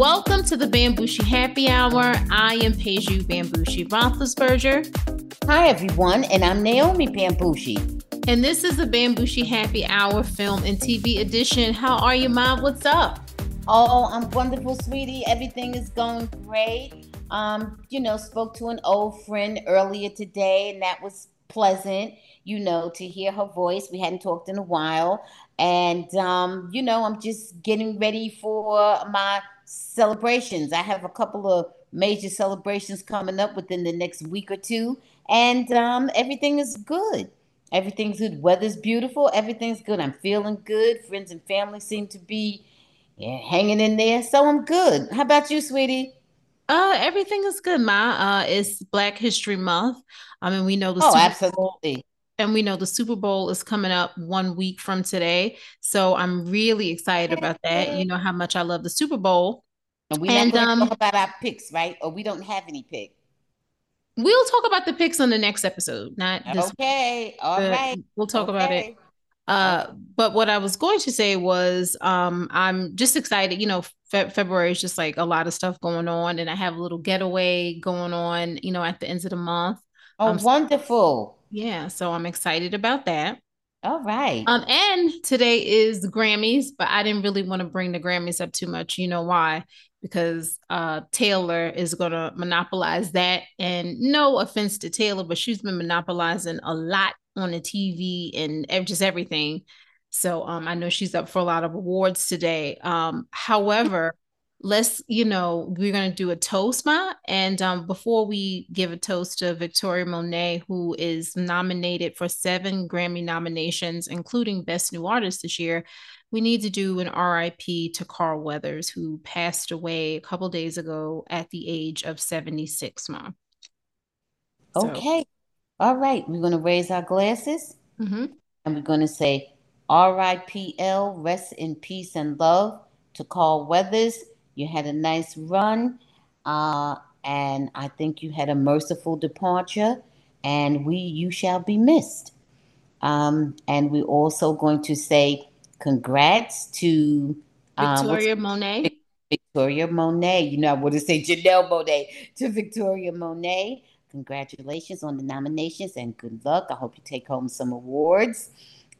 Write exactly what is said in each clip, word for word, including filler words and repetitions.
Welcome to the Bambushi Happy Hour. I am Peju Bambushi Roethlisberger. Hi, everyone, and I'm Naomi Bambushi. And this is the Bambushi Happy Hour Film and T V Edition. How are you, Mom? What's up? Oh, I'm wonderful, sweetie. Everything is going great. Um, you know, spoke to an old friend earlier today, and that was pleasant, you know, to hear her voice. We hadn't talked in a while. And, um, you know, I'm just getting ready for my celebrations. I have a couple of major celebrations coming up within the next week or two. And um, everything is good. Everything's good. Weather's beautiful. Everything's good. I'm feeling good. Friends and family seem to be yeah, hanging in there. So I'm good. How about you, sweetie? Uh, everything is good, Ma. Uh, it's Black History Month. I mean, we know the oh, Super absolutely. Bowl, and we know the Super Bowl is coming up one week from today. So I'm really excited about that. You know how much I love the Super Bowl. And we don't um, talk about our picks, right? Or we don't have any picks. We'll talk about the picks on the next episode, not this. Okay, all right. We'll talk okay. about it. Uh, but what I was going to say was um, I'm just excited. You know, Fe- February is just like a lot of stuff going on, and I have a little getaway going on, you know, at the end of the month. Oh, um, wonderful. So, yeah. So I'm excited about that. All right. Um, and today is the Grammys, but I didn't really want to bring the Grammys up too much. You know why? Because uh, Taylor is going to monopolize that. And no offense to Taylor, but she's been monopolizing a lot on the T V and just everything. So um, I know she's up for a lot of awards today. Um, however, let's, you know, we're going to do a toast, Ma. And um, before we give a toast to Victoria Monet, who is nominated for seven Grammy nominations, including Best New Artist this year, we need to do an R I P to Carl Weathers, who passed away a couple days ago at the age of seventy-six, Ma. So. Okay. All right. We're going to raise our glasses mm-hmm. and we're going to say R I P L, rest in peace and love to Carl Weathers. You had a nice run uh, and I think you had a merciful departure, and we you shall be missed. Um, and we're also going to say congrats to um, Victoria Monet. Victoria Monet. You know, I want to say Janelle Monet. To Victoria Monet. Congratulations on the nominations and good luck. I hope you take home some awards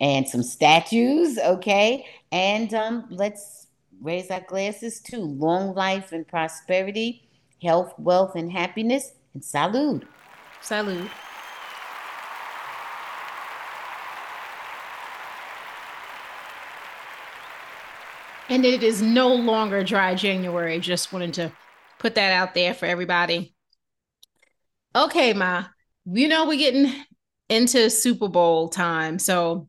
and some statues. Okay. And um, let's raise our glasses to long life and prosperity, health, wealth, and happiness. And salud. Salud. And it is no longer dry January. Just wanted to put that out there for everybody. Okay, Ma, you know, we're getting into Super Bowl time. So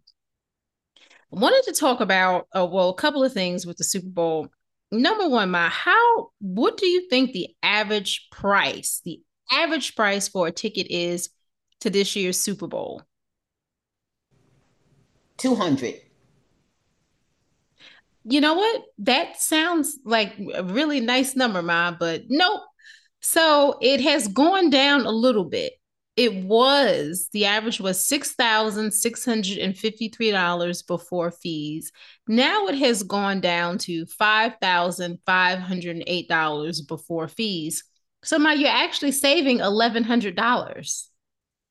I wanted to talk about, uh, well, a couple of things with the Super Bowl. Number one, Ma, how, what do you think the average price, the average price for a ticket is to this year's Super Bowl? two hundred dollars. You know what? That sounds like a really nice number, Ma, but nope. So it has gone down a little bit. It was, the average was six thousand six hundred fifty-three dollars before fees. Now it has gone down to five thousand five hundred eight dollars before fees. So now you're actually saving eleven hundred dollars.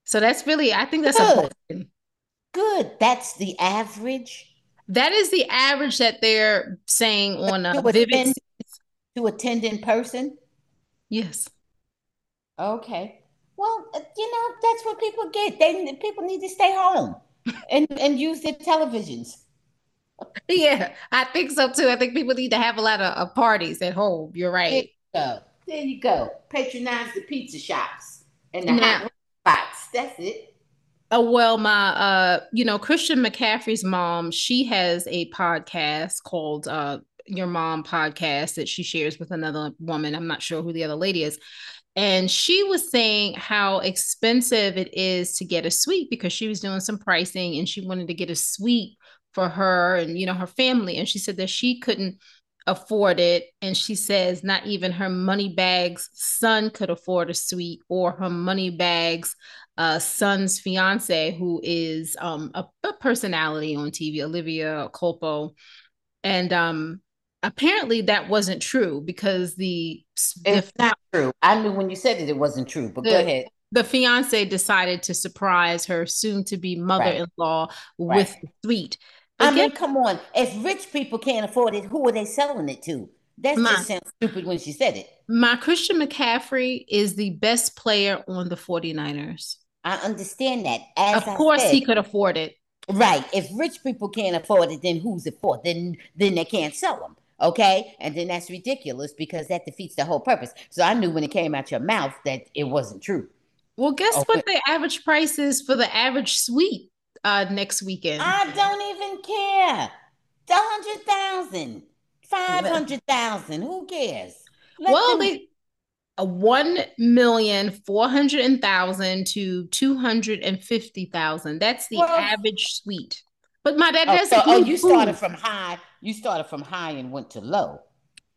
So that's really, I think that's good. A good. That's the average. That is the average that they're saying on a to Vivid attend, to attend in person. Yes. Okay. Well, you know, that's what people get. They people need to stay home and, and use their televisions. Yeah, I think so too. I think people need to have a lot of, of parties at home. You're right. There you go. There you go. Patronize the pizza shops and the now, hot spots. That's it. Oh, well, my, uh, you know, Christian McCaffrey's mom, she has a podcast called uh, Your Mom Podcast that she shares with another woman. I'm not sure who the other lady is. And she was saying how expensive it is to get a suite because she was doing some pricing and she wanted to get a suite for her and, you know, her family. And she said that she couldn't afford it. And she says not even her money bag's son could afford a suite, or her money bag's Uh, son's fiance, who is um, a, a personality on T V, Olivia Colpo. And um, apparently that wasn't true, because the it's the, not true. I knew when you said it, it wasn't true, but the, go ahead. The fiance decided to surprise her soon-to-be mother-in-law right. with right. a suite. Again, I mean, come on. If rich people can't afford it, who are they selling it to? That just sounds stupid when she said it. My Christian McCaffrey is the best player on the 49ers. I understand that. As of course I said, he could afford it. Right. If rich people can't afford it, then who's it for? Then, then they can't sell them. Okay? And then that's ridiculous, because that defeats the whole purpose. So I knew when it came out your mouth that it wasn't true. Well, guess okay. what the average price is for the average suite uh, next weekend? I don't even care. one hundred thousand dollars, five hundred thousand dollars, who cares? Let well, them- they uh, one million four hundred thousand dollars to two hundred fifty thousand dollars. That's the well, average suite. But my dad doesn't oh, so, oh, you food. started from high. You started from high and went to low.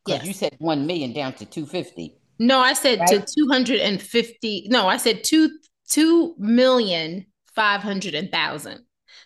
Yes. You said one million down to two hundred fifty thousand. No, I said right? to two hundred fifty. No, I said two two million five hundred and thousand.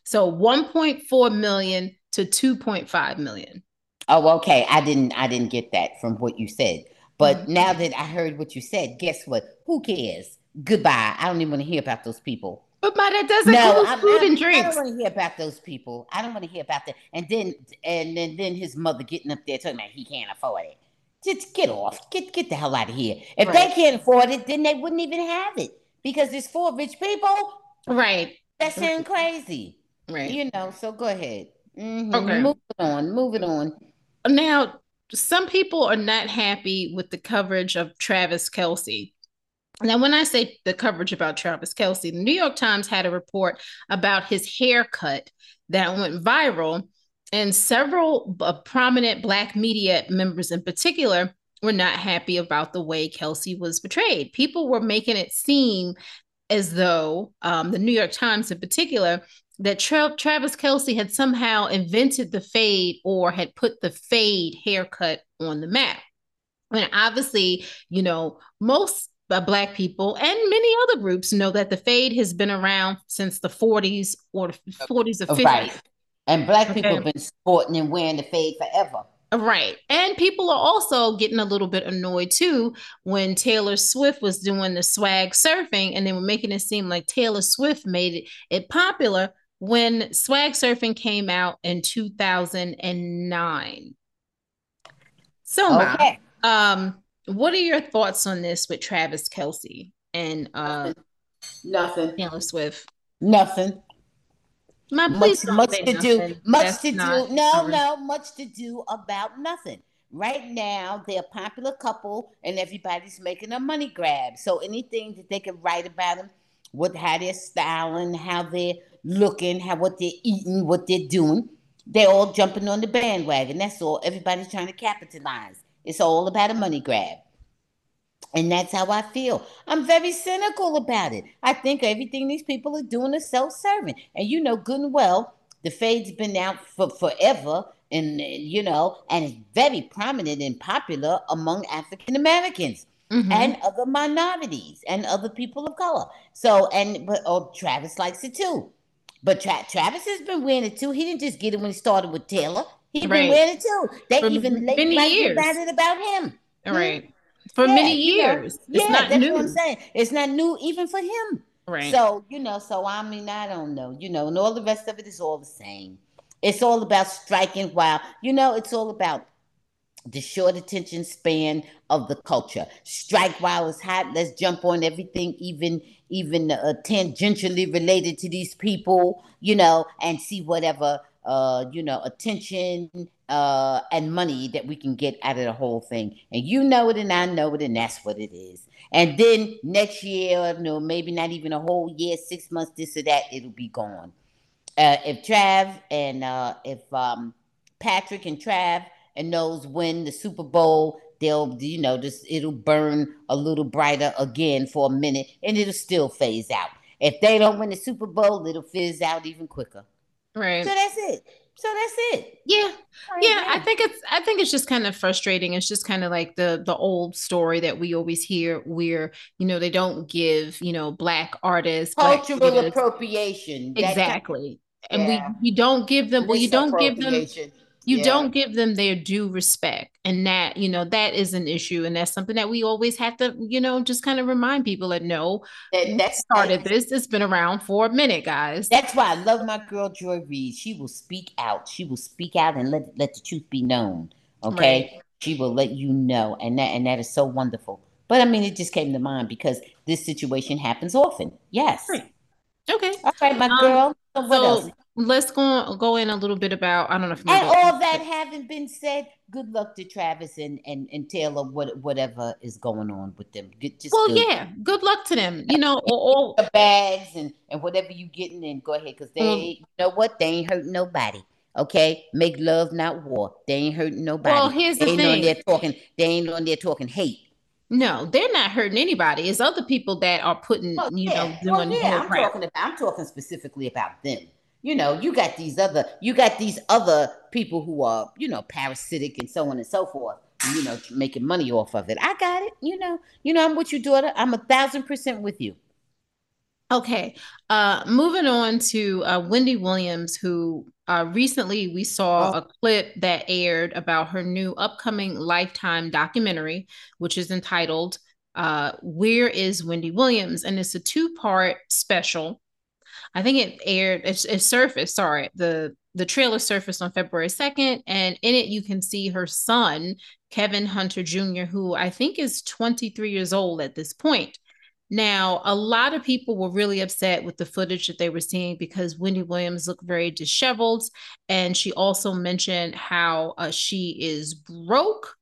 So one point four million to two point five million. Oh, okay. I didn't I didn't get that from what you said. But mm-hmm. now that I heard what you said, guess what? Who cares? Goodbye. I don't even want to hear about those people. But my dad doesn't no, include food I'm, and drinks. I don't want to hear about those people. I don't want to hear about that. And then and then, then his mother getting up there talking about he can't afford it. Just get off. Get get the hell out of here. If right. they can't afford it, then they wouldn't even have it, because it's for rich people. Right. That sounds crazy. Right. You know, so go ahead. Mm-hmm. Okay. Move it on. Move it on. Now, some people are not happy with the coverage of Travis Kelce. Now, when I say the coverage about Travis Kelce, the New York Times had a report about his haircut that went viral. And several uh, prominent Black media members in particular were not happy about the way Kelce was portrayed. People were making it seem as though um, the New York Times in particular, that Tra- Travis Kelce had somehow invented the fade, or had put the fade haircut on the map. And obviously, you know, most uh, Black people and many other groups know that the fade has been around since the forties or forties or fifties. Right. And Black people have okay. been sporting and wearing the fade forever. Right. And people are also getting a little bit annoyed, too, when Taylor Swift was doing the swag surfing, and they were making it seem like Taylor Swift made it, it popular when swag surfing came out in two thousand nine. So, okay. um, what are your thoughts on this with Travis Kelce and uh, nothing. Taylor Swift? Nothing. My much, much to nothing. do, much That's to do. No, true. no, much to do about nothing. Right now, they're a popular couple, and everybody's making a money grab. So anything that they can write about them, what how they're styling, how they're looking, how what they're eating, what they're doing, they're all jumping on the bandwagon. That's all. Everybody's trying to capitalize. It's all about a money grab. And that's how I feel. I'm very cynical about it. I think everything these people are doing is self-serving. And you know good and well, the fade's been out for forever, and you know, and it's very prominent and popular among African Americans mm-hmm. and other minorities and other people of color. So, and but oh, Travis likes it too. But Tra- Travis has been wearing it too. He didn't just get it when he started with Taylor. He's right. been wearing it too. They for even many they years. It about him. Right. Hmm? For yeah, many years. You know, it's yeah, not that's new. What I'm saying. It's not new even for him. Right. So, you know, so I mean, I don't know, you know, and all the rest of it is all the same. It's all about striking while, you know, it's all about the short attention span of the culture. Strike while it's hot. Let's jump on everything, even even uh, tangentially related to these people, you know, and see whatever, uh, you know, attention Uh, and money that we can get out of the whole thing. And you know it, and I know it, and that's what it is. And then next year, no, maybe not even a whole year, six months, this or that, it'll be gone. Uh, if Trav and uh, if um, Patrick and Trav and those win the Super Bowl, they'll, you know, just it'll burn a little brighter again for a minute, and it'll still phase out. If they don't win the Super Bowl, it'll fizz out even quicker. Right. So that's it. So that's it. Yeah. Yeah. I think it's, I think it's just kind of frustrating. It's just kind of like the, the old story that we always hear where, you know, they don't give, you know, Black artists. Cultural Black artists. Appropriation. Exactly. That, and yeah. we, you don't give them, well, you don't give them You yeah. don't give them their due respect. And that, you know, that is an issue. And that's something that we always have to, you know, just kind of remind people that no, that, that started that, this. It's been around for a minute, guys. That's why I love my girl, Joy Reid. She will speak out. She will speak out and let, let the truth be known. Okay. Right. She will let you know. And that, and that is so wonderful. But I mean, it just came to mind because this situation happens often. Yes. Right. Okay. All right, my girl. Um, what so else? Let's go go in a little bit about, I don't know if... And all that haven't been said, good luck to Travis and, and, and Taylor, what, whatever is going on with them. Good, just well, good. yeah, good luck to them. You know, all the bags and, and whatever you getting in, go ahead, because they, mm. you know what? They ain't hurting nobody. Okay, make love, not war. They ain't hurting nobody. Well, here's the they ain't thing. On there talking, they ain't on there talking hate. No, they're not hurting anybody. It's other people that are putting, oh, you yeah. know, doing. Oh, yeah. I'm talking about, I'm talking specifically about them. You know, you got these other, you got these other people who are, you know, parasitic and so on and so forth. You know, making money off of it. I got it. You know, you know, I'm with you, daughter. I'm a thousand percent with you. Okay, uh, moving on to uh, Wendy Williams, who. Uh, recently, we saw oh. a clip that aired about her new upcoming Lifetime documentary, which is entitled uh, Where is Wendy Williams? And it's a two-part special. I think it aired, it, it surfaced, sorry, the, the trailer surfaced on February second. And in it, you can see her son, Kevin Hunter Junior, who I think is twenty-three years old at this point. Now, a lot of people were really upset with the footage that they were seeing because Wendy Williams looked very disheveled. And she also mentioned how uh, she is broke.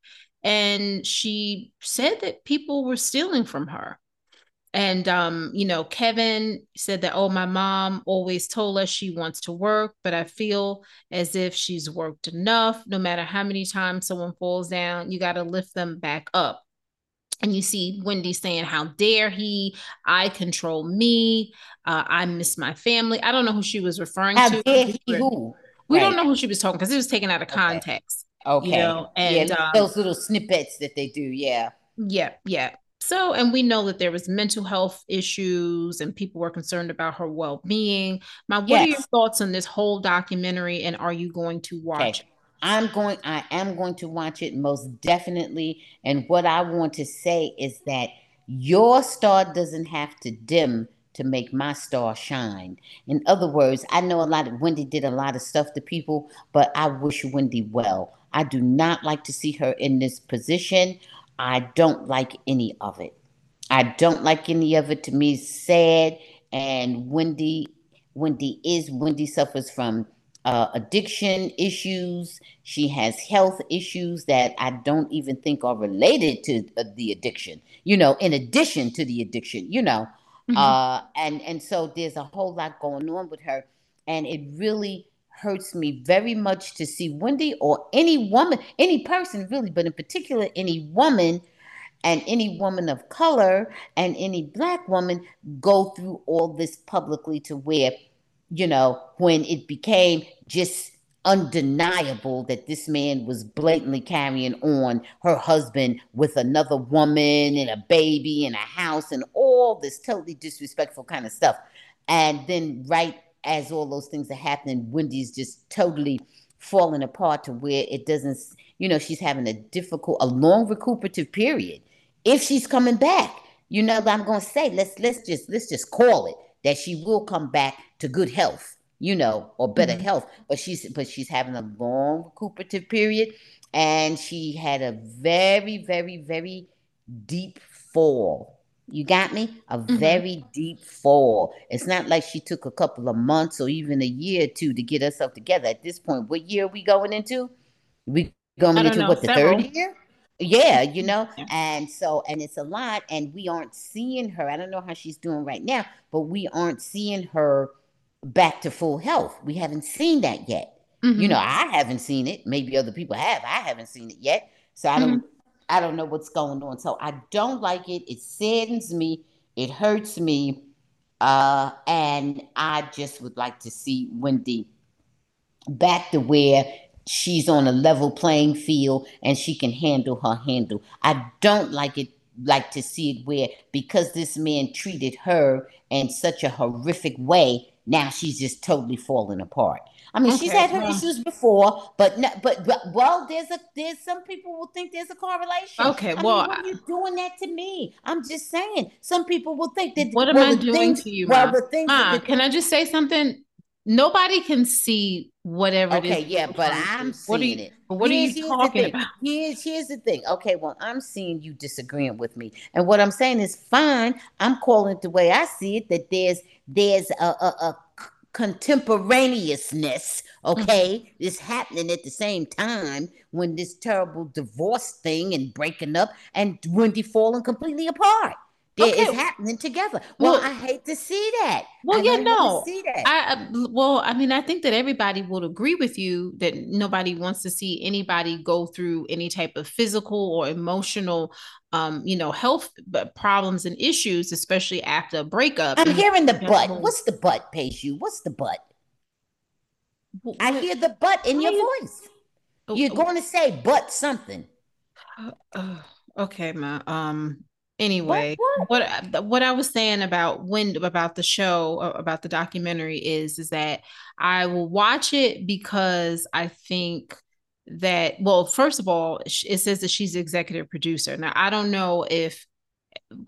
And she said that people were stealing from her. And, um, you know, Kevin said that, oh, my mom always told us she wants to work, but I feel as if she's worked enough. No matter how many times someone falls down, you got to lift them back up. And you see Wendy saying, how dare he? I control me. Uh, I miss my family. I don't know who she was referring how to. Dare he who? We right. don't know who she was talking because it was taken out of context. Okay. You know? And yeah, um, those little snippets that they do. Yeah. Yeah. Yeah. So, and we know that there was mental health issues and people were concerned about her well-being. Now, what yes. are your thoughts on this whole documentary and are you going to watch okay. it? I'm going, I am going to watch it most definitely. And what I want to say is that your star doesn't have to dim to make my star shine. In other words, I know a lot of Wendy did a lot of stuff to people, but I wish Wendy well. I do not like to see her in this position. I don't like any of it. I don't like any of it. To me, it's sad. And Wendy, Wendy is, Wendy suffers from Uh, addiction issues. She has health issues that I don't even think are related to uh, the addiction, you know, in addition to the addiction, you know, mm-hmm. uh, and, and so there's a whole lot going on with her. And it really hurts me very much to see Wendy or any woman, any person really, but in particular, any woman and any woman of color and any black woman go through all this publicly to where, you know, when it became just undeniable that this man was blatantly carrying on her husband with another woman and a baby and a house and all this totally disrespectful kind of stuff. And then right as all those things are happening, Wendy's just totally falling apart to where it doesn't, you know, she's having a difficult, a long recuperative period. If she's coming back, you know, I'm going to say, let's, let's just, let's just call it. That she will come back to good health, you know, or better mm-hmm. health. But she's but she's having a long recuperative period. And she had a very, very, very deep fall. You got me? A mm-hmm. very deep fall. It's not like she took a couple of months or even a year or two to get herself together. At this point, what year are we going into? We going into know, what, the several. third year? Yeah, you know, and so, and it's a lot, and we aren't seeing her. I don't know how she's doing right now, but we aren't seeing her back to full health. We haven't seen that yet. Mm-hmm. You know, I haven't seen it. Maybe other people have. I haven't seen it yet. So I don't, mm-hmm. I don't know what's going on. So I don't like it. It saddens me. It hurts me. Uh, and I just would like to see Wendy back to where she's on a level playing field and she can handle her handle. I don't like it, like to see it where because this man treated her in such a horrific way now she's just totally falling apart. I mean, okay, she's had her well. issues before, but, no, but but well, there's a there's some people will think there's a correlation. Okay, I well, mean, why are you doing that to me? I'm just saying. Some people will think that. What am well, I doing things, to you, well, Ma? Ma, can I just say something? Nobody can see whatever okay, it is. Okay, yeah, but I'm what seeing you, it. What here's, are you talking about? Here's, here's the thing. Okay, well, I'm seeing you disagreeing with me. And what I'm saying is fine. I'm calling it the way I see it, that there's there's a, a, a contemporaneousness, okay? Mm-hmm. It's happening at the same time when this terrible divorce thing and breaking up and Wendy falling completely apart. It okay. is happening together. Well, well, I hate to see that. Well, I yeah, no. See that. I, well, I mean, I think that everybody will agree with you that nobody wants to see anybody go through any type of physical or emotional, um, you know, health problems and issues, especially after a breakup. I'm and, hearing the you know, butt. What's the butt, Peju? What's the butt? What, I hear the butt in your you, voice. Oh, You're oh, going to say butt something. Uh, uh, okay, ma. Um. Anyway, what, what? what what I was saying about when about the show about the documentary is is that I will watch it because I think that, well, first of all, it says that she's executive producer. Now, I don't know if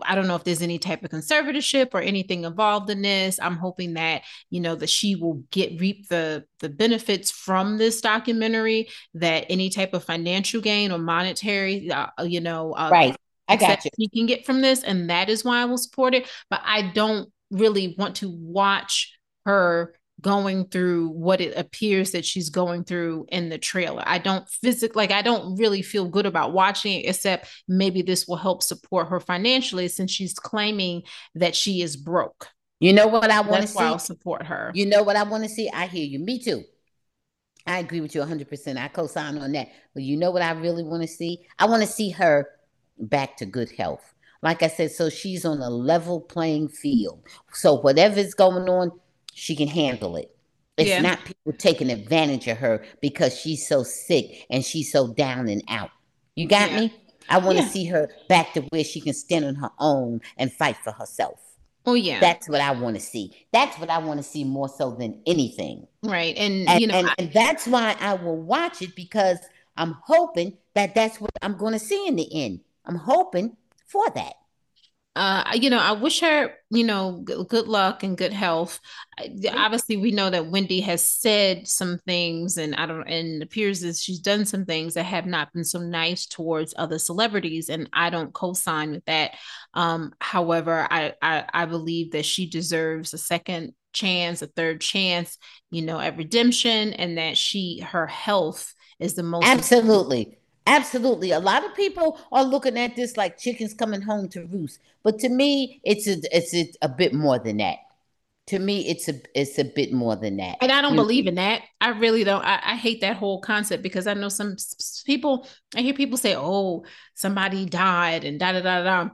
I don't know if there's any type of conservatorship or anything involved in this. I'm hoping that, you know, that she will get reap the, the benefits from this documentary, that any type of financial gain or monetary, uh, you know, uh, right. I got you. You can get from this, and that is why I will support it. But I don't really want to watch her going through what it appears that she's going through in the trailer. I don't physically, like, I don't really feel good about watching it, except maybe this will help support her financially since she's claiming that she is broke. You know what I want to see? That's why I'll support her. You know what I want to see? I hear you. Me too. I agree with you one hundred percent. I co-sign on that. But you know what I really want to see? I want to see her back to good health. Like I said, so she's on a level playing field. So whatever's going on, she can handle it. It's yeah. not people taking advantage of her because she's so sick and she's so down and out. You got yeah. me? I want to yeah. see her back to where she can stand on her own and fight for herself. Oh, yeah. That's what I want to see. That's what I want to see more so than anything. Right. And, and you know, and, I- and that's why I will watch it, because I'm hoping that that's what I'm going to see in the end. I'm hoping for that. Uh, you know, I wish her, you know, g- good luck and good health. Mm-hmm. Obviously, we know that Wendy has said some things, and I don't, and it appears that she's done some things that have not been so nice towards other celebrities, and I don't co-sign with that. Um, however, I, I I believe that she deserves a second chance, a third chance, you know, at redemption, and that she her health is the most absolutely. Important. Absolutely. A lot of people are looking at this like chickens coming home to roost. But to me, it's a, it's a, a bit more than that. To me, it's a it's a bit more than that. And I don't believe in that. I really don't. I, I hate that whole concept, because I know some people, I hear people say, oh, somebody died and da da da da.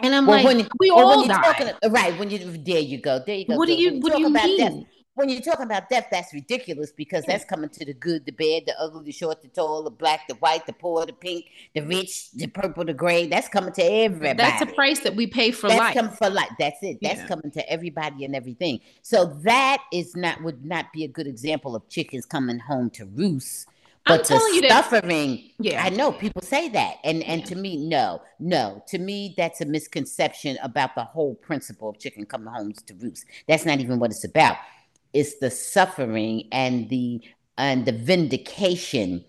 And I'm well, like, when, we well, all when died. Talking, right. When you, there you go. There you go. What do you, what do you mean? Death, when you're talking about death, that's ridiculous, because that's coming to the good, the bad, the ugly, the short, the tall, the black, the white, the poor, the pink, the rich, the purple, the gray. That's coming to everybody. That's a price that we pay for that's life. That's coming for life. That's it. That's yeah. coming to everybody and everything. So that is not would not be a good example of chickens coming home to roost. But I'm the suffering, yeah. I know people say that. And and yeah. to me, no, no. To me, that's a misconception about the whole principle of chicken coming home to roost. That's not even what it's about. It's the suffering, and the and the vindication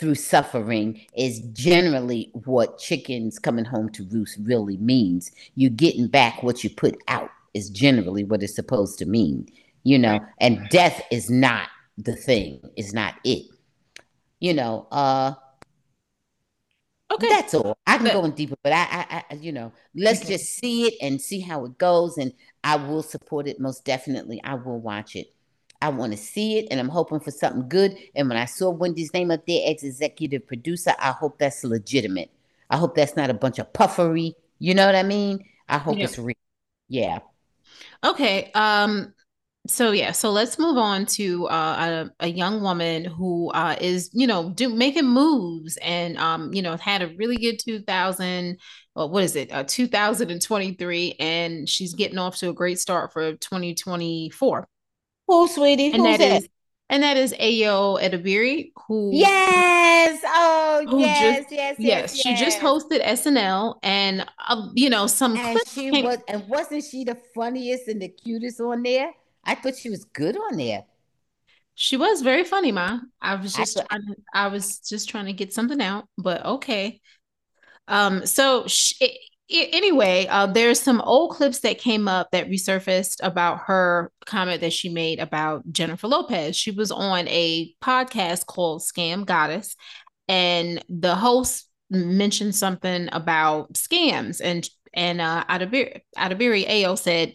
through suffering is generally what chickens coming home to roost really means. You're getting back what you put out is generally what it's supposed to mean, you know, and death is not the thing. It's not it, you know. Uh, okay. That's all. I can but, go in deeper, but I, I, I you know, let's okay. just see it and see how it goes. And I will support it. Most definitely. I will watch it. I want to see it, and I'm hoping for something good. And when I saw Wendy's name up there as executive producer, I hope that's legitimate. I hope that's not a bunch of puffery. You know what I mean? I hope yeah. it's real. Yeah. Okay. Um, So, yeah, so let's move on to uh, a, a young woman who uh, is, you know, do, making moves and, um, you know, had a really good two thousand, well, what is it, uh, two thousand twenty-three, and she's getting off to a great start for twenty twenty-four. Who, sweetie? And Who's that it? Is, and that is Ayo Edebiri, who yes, oh who yes, just, yes, yes, yes. She yes. just hosted S N L, and uh, you know some. And she came- was, and wasn't she the funniest and the cutest on there? I thought she was good on there. She was very funny, Ma. I was just I, trying to, I was just trying to get something out, but okay. Um. So she, it, it, anyway, uh, there's some old clips that came up that resurfaced about her comment that she made about Jennifer Lopez. She was on a podcast called Scam Goddess, and the host mentioned something about scams, and and uh, Edebiri Ayo said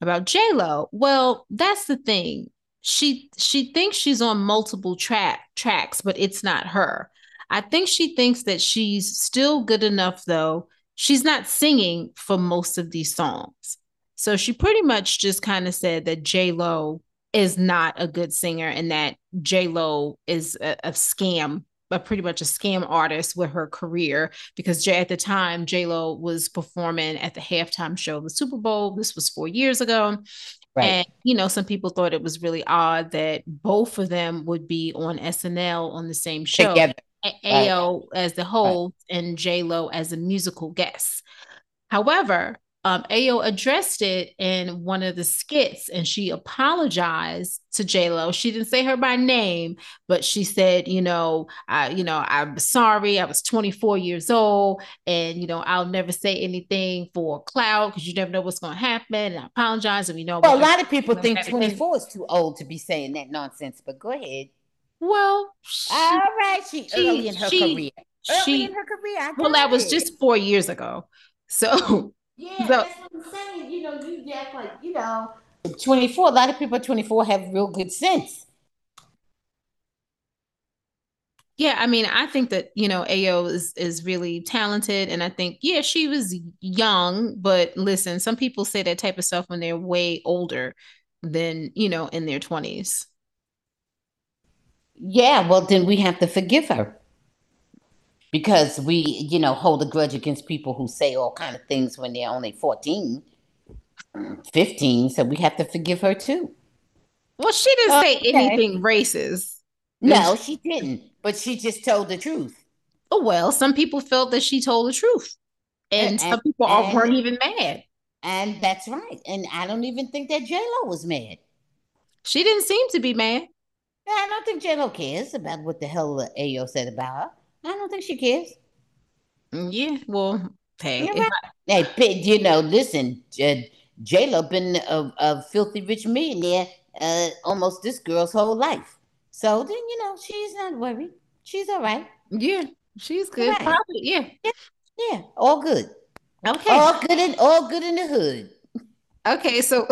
about J-Lo. Well, that's the thing. She she thinks she's on multiple track tracks, but it's not her. I think she thinks that she's still good enough, though. She's not singing for most of these songs. So she pretty much just kind of said that J-Lo is not a good singer and that J-Lo is a, a scam, a pretty much a scam artist with her career, because J- at the time, J-Lo was performing at the halftime show of the Super Bowl. This was four years ago. Right. And, you know, some people thought it was really odd that both of them would be on S N L on the same show. Together. Ayo right. as the host right. and J-Lo as a musical guest. However, um, Ayo addressed it in one of the skits and she apologized to J-Lo. She didn't say her by name, but she said, you know, I, you know, I'm sorry. I was twenty-four years old and, you know, I'll never say anything for clout because you never know what's going to happen. And I apologize. And we know well, a lot of people think twenty-four is too old to be saying that nonsense, but go ahead. Well, she, all right. She, she early in her she, career. Early she, in her career. I well, that it. was just four years ago. So yeah, so, that's what I'm saying. You know, you get like you know, twenty-four. A lot of people at twenty-four have real good sense. Yeah, I mean, I think that you know, Ayo is is really talented, and I think yeah, she was young. But listen, some people say that type of stuff when they're way older than you know, in their twenties. Yeah, well, then we have to forgive her because we, you know, hold a grudge against people who say all kind of things when they're only fourteen, fifteen. So we have to forgive her, too. Well, she didn't okay. say anything racist. No, she didn't. But she just told the truth. Oh, well, some people felt that she told the truth. And, and some people and, weren't even mad. And that's right. And I don't even think that J-Lo was mad. She didn't seem to be mad. I don't think J-Lo cares about what the hell Ayo said about her. I don't think she cares. Yeah, well, hey. Right. I- hey, you know, listen, J- J-Lo been a, a filthy rich millionaire uh, almost this girl's whole life. So then, you know, she's not worried. She's all right. Yeah, she's good. Right. Probably, yeah. yeah. Yeah, all good. Okay. All good in, all good in the hood. Okay, so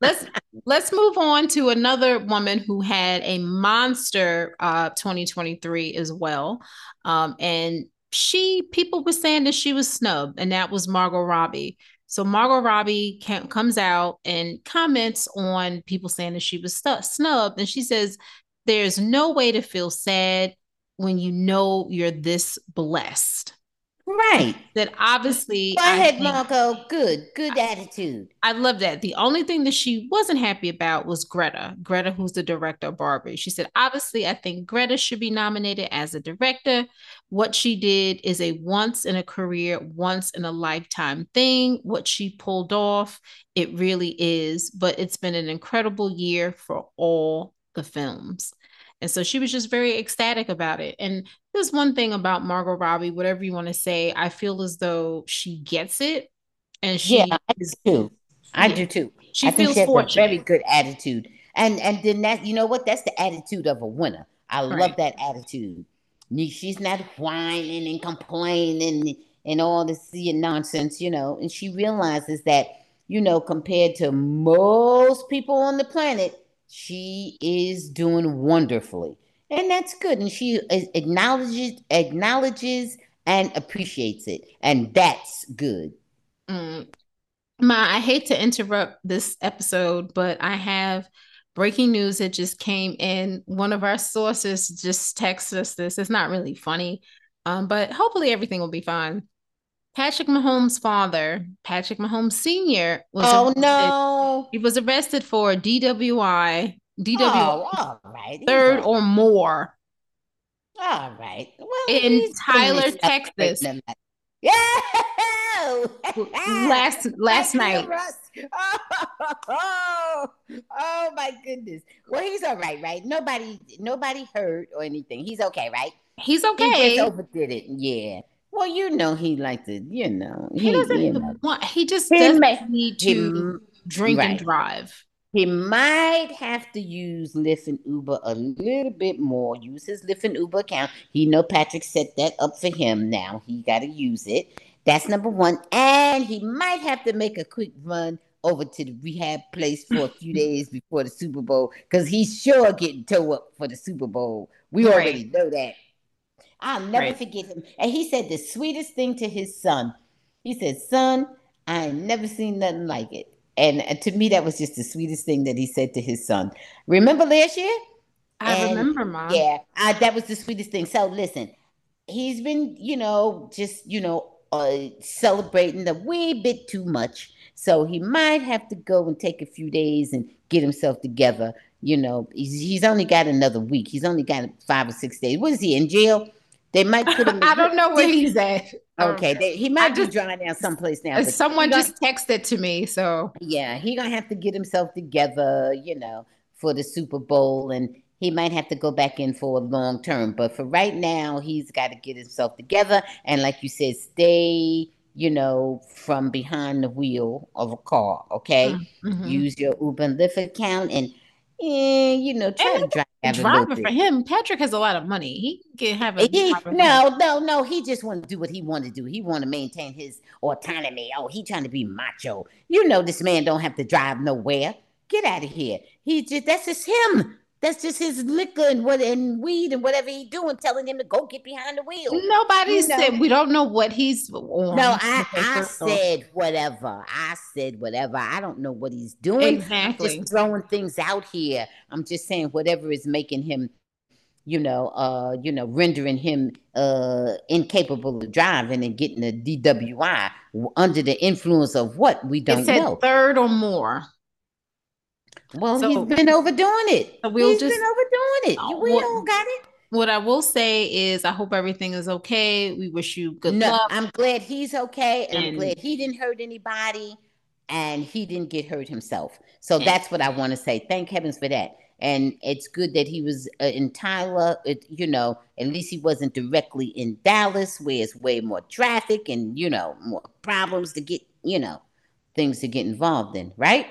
let's let's move on to another woman who had a monster uh, twenty twenty-three as well, um, and she people were saying that she was snubbed, and that was Margot Robbie. So Margot Robbie can, comes out and comments on people saying that she was stu- snubbed, and she says, "There's no way to feel sad when you know you're this blessed." Right. That obviously. Go ahead, Margot. Good, good I, attitude. I love that. The only thing that she wasn't happy about was Greta. Greta, who's the director of Barbie. She said, obviously, I think Greta should be nominated as a director. What she did is a once in a career, once in a lifetime thing. What she pulled off, it really is. But it's been an incredible year for all the films. And so she was just very ecstatic about it. And there's one thing about Margot Robbie, whatever you want to say, I feel as though she gets it. And she yeah, I do too. I yeah. do too. She I feels think she has fortunate. A very good attitude. And and then that, you know what? That's the attitude of a winner. I right. love that attitude. She's not whining and complaining and all this nonsense, you know. And she realizes that, you know, compared to most people on the planet, she is doing wonderfully, and that's good. And she acknowledges, acknowledges, and appreciates it, and that's good. Mm. Ma, I hate to interrupt this episode, but I have breaking news that just came in. One of our sources just texted us this. It's not really funny, um, but hopefully everything will be fine. Patrick Mahomes' father, Patrick Mahomes Senior was oh arrested. no, he was arrested for D W I D W oh, right. third or more. All right. Well, in Tyler, Texas. Yeah. last last night. Oh, oh, oh my goodness. Well, he's all right, right? Nobody nobody hurt or anything. He's okay, right? He's okay. He just overdid it. Yeah. Well, you know he likes it, you know. He, he doesn't even know. want he just he doesn't may, need to he, drink right. and drive. He might have to use Lyft and Uber a little bit more. Use his Lyft and Uber account. He know Patrick set that up for him. Now he got to use it. That's number one. And he might have to make a quick run over to the rehab place for a few days before the Super Bowl, because he's sure getting towed up for the Super Bowl. We right. already know that. I'll never right. forget him. And he said the sweetest thing to his son. He said, "Son, I ain't never seen nothing like it." And to me, that was just the sweetest thing that he said to his son. Remember last year? I and, remember, Mom. Yeah, I, that was the sweetest thing. So listen, he's been, you know, just, you know, uh, celebrating a wee bit too much. So he might have to go and take a few days and get himself together. You know, he's, he's only got another week. He's only got five or six days. What is he, in jail? They might put him in I don't know where he's at. Okay, they, he might I be just, drawing down someplace now. Someone gonna, just texted to me, so. Yeah, he's going to have to get himself together, you know, for the Super Bowl, and he might have to go back in for a long term. But for right now, he's got to get himself together, and like you said, stay, you know, from behind the wheel of a car, okay? Mm-hmm. Use your Uber and Lyft account, and Yeah, you know, try and to drive. Driver for him, Patrick has a lot of money. He can have a he, no, no, no. He just want to do what he want to do. He want to maintain his autonomy. Oh, he trying to be macho. You know, this man don't have to drive nowhere. Get out of here. He just that's just him. That's just his liquor and what and weed and whatever he doing, telling him to go get behind the wheel. Nobody you said know. We don't know what he's on. No, I, I said whatever. I said whatever. I don't know what he's doing. Exactly. I'm just throwing things out here. I'm just saying whatever is making him, you know, uh, you know, rendering him uh incapable of driving and getting a D W I under the influence of what we don't it's know. Third or more. Well, so, he's been overdoing it. So we'll he's just, been overdoing it. We what, all got it. What I will say is I hope everything is okay. We wish you good no, luck. I'm glad he's okay. And, and I'm glad he didn't hurt anybody and he didn't get hurt himself. So and, that's what I want to say. Thank heavens for that. And it's good that he was uh, in Tyler, it, you know, at least he wasn't directly in Dallas where it's way more traffic and, you know, more problems to get, you know, things to get involved in. Right?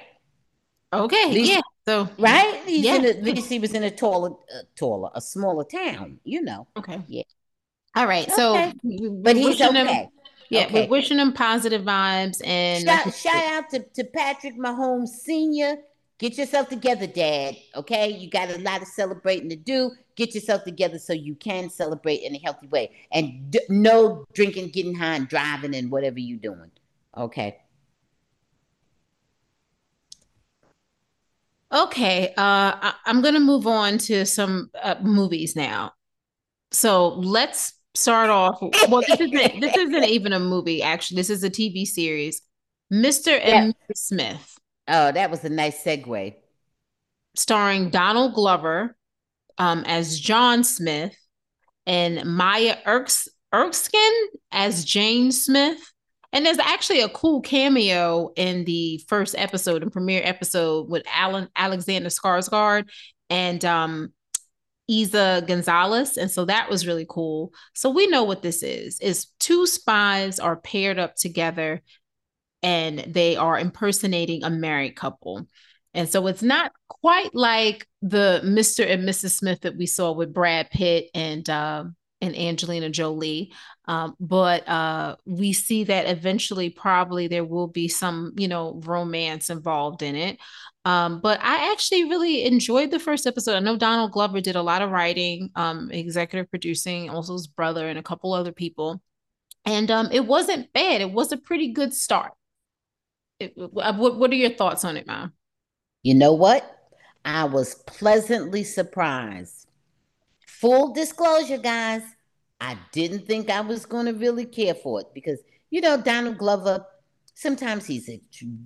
Okay, least, yeah. So right, he's yeah. in a, at least he was in a taller, uh, taller, a smaller town. You know. Okay. Yeah. All right. Okay. So, but he's okay. Him, yeah, okay. We're wishing him positive vibes and shout, shout out to, to Patrick Mahomes Senior Get yourself together, Dad. Okay, you got a lot of celebrating to do. Get yourself together so you can celebrate in a healthy way, and d- no drinking, getting high, and driving, and whatever you're doing. Okay. Okay, uh, I, I'm going to move on to some uh, movies now. So let's start off. Well, this isn't, this isn't even a movie, actually. This is a T V series. Mister Yeah. and Missus Smith. Oh, that was a nice segue. Starring Donald Glover um, as John Smith and Maya Erks- Erskine as Jane Smith. And there's actually a cool cameo in the first episode and premiere episode with Alan Alexander Skarsgård and um, Isa Gonzalez. And so that was really cool. So we know what this is. Is two spies are paired up together and they are impersonating a married couple. And so it's not quite like the Mister and Missus Smith that we saw with Brad Pitt and uh, and Angelina Jolie. Um, but uh, we see that eventually probably there will be some, you know, romance involved in it. Um, but I actually really enjoyed the first episode. I know Donald Glover did a lot of writing, um, executive producing, also his brother and a couple other people. And um, it wasn't bad. It was a pretty good start. It, what, what are your thoughts on it, Mom? You know what? I was pleasantly surprised. Full disclosure, guys, I didn't think I was going to really care for it because, you know, Donald Glover sometimes he's a,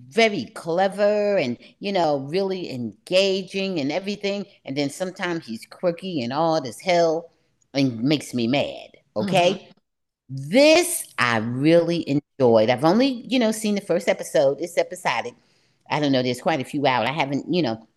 very clever and, you know, really engaging and everything. And then sometimes he's quirky and odd as hell and makes me mad. Okay. Mm-hmm. This I really enjoyed. I've only, you know, seen the first episode. It's episodic. I don't know. There's quite a few out. I haven't, you know,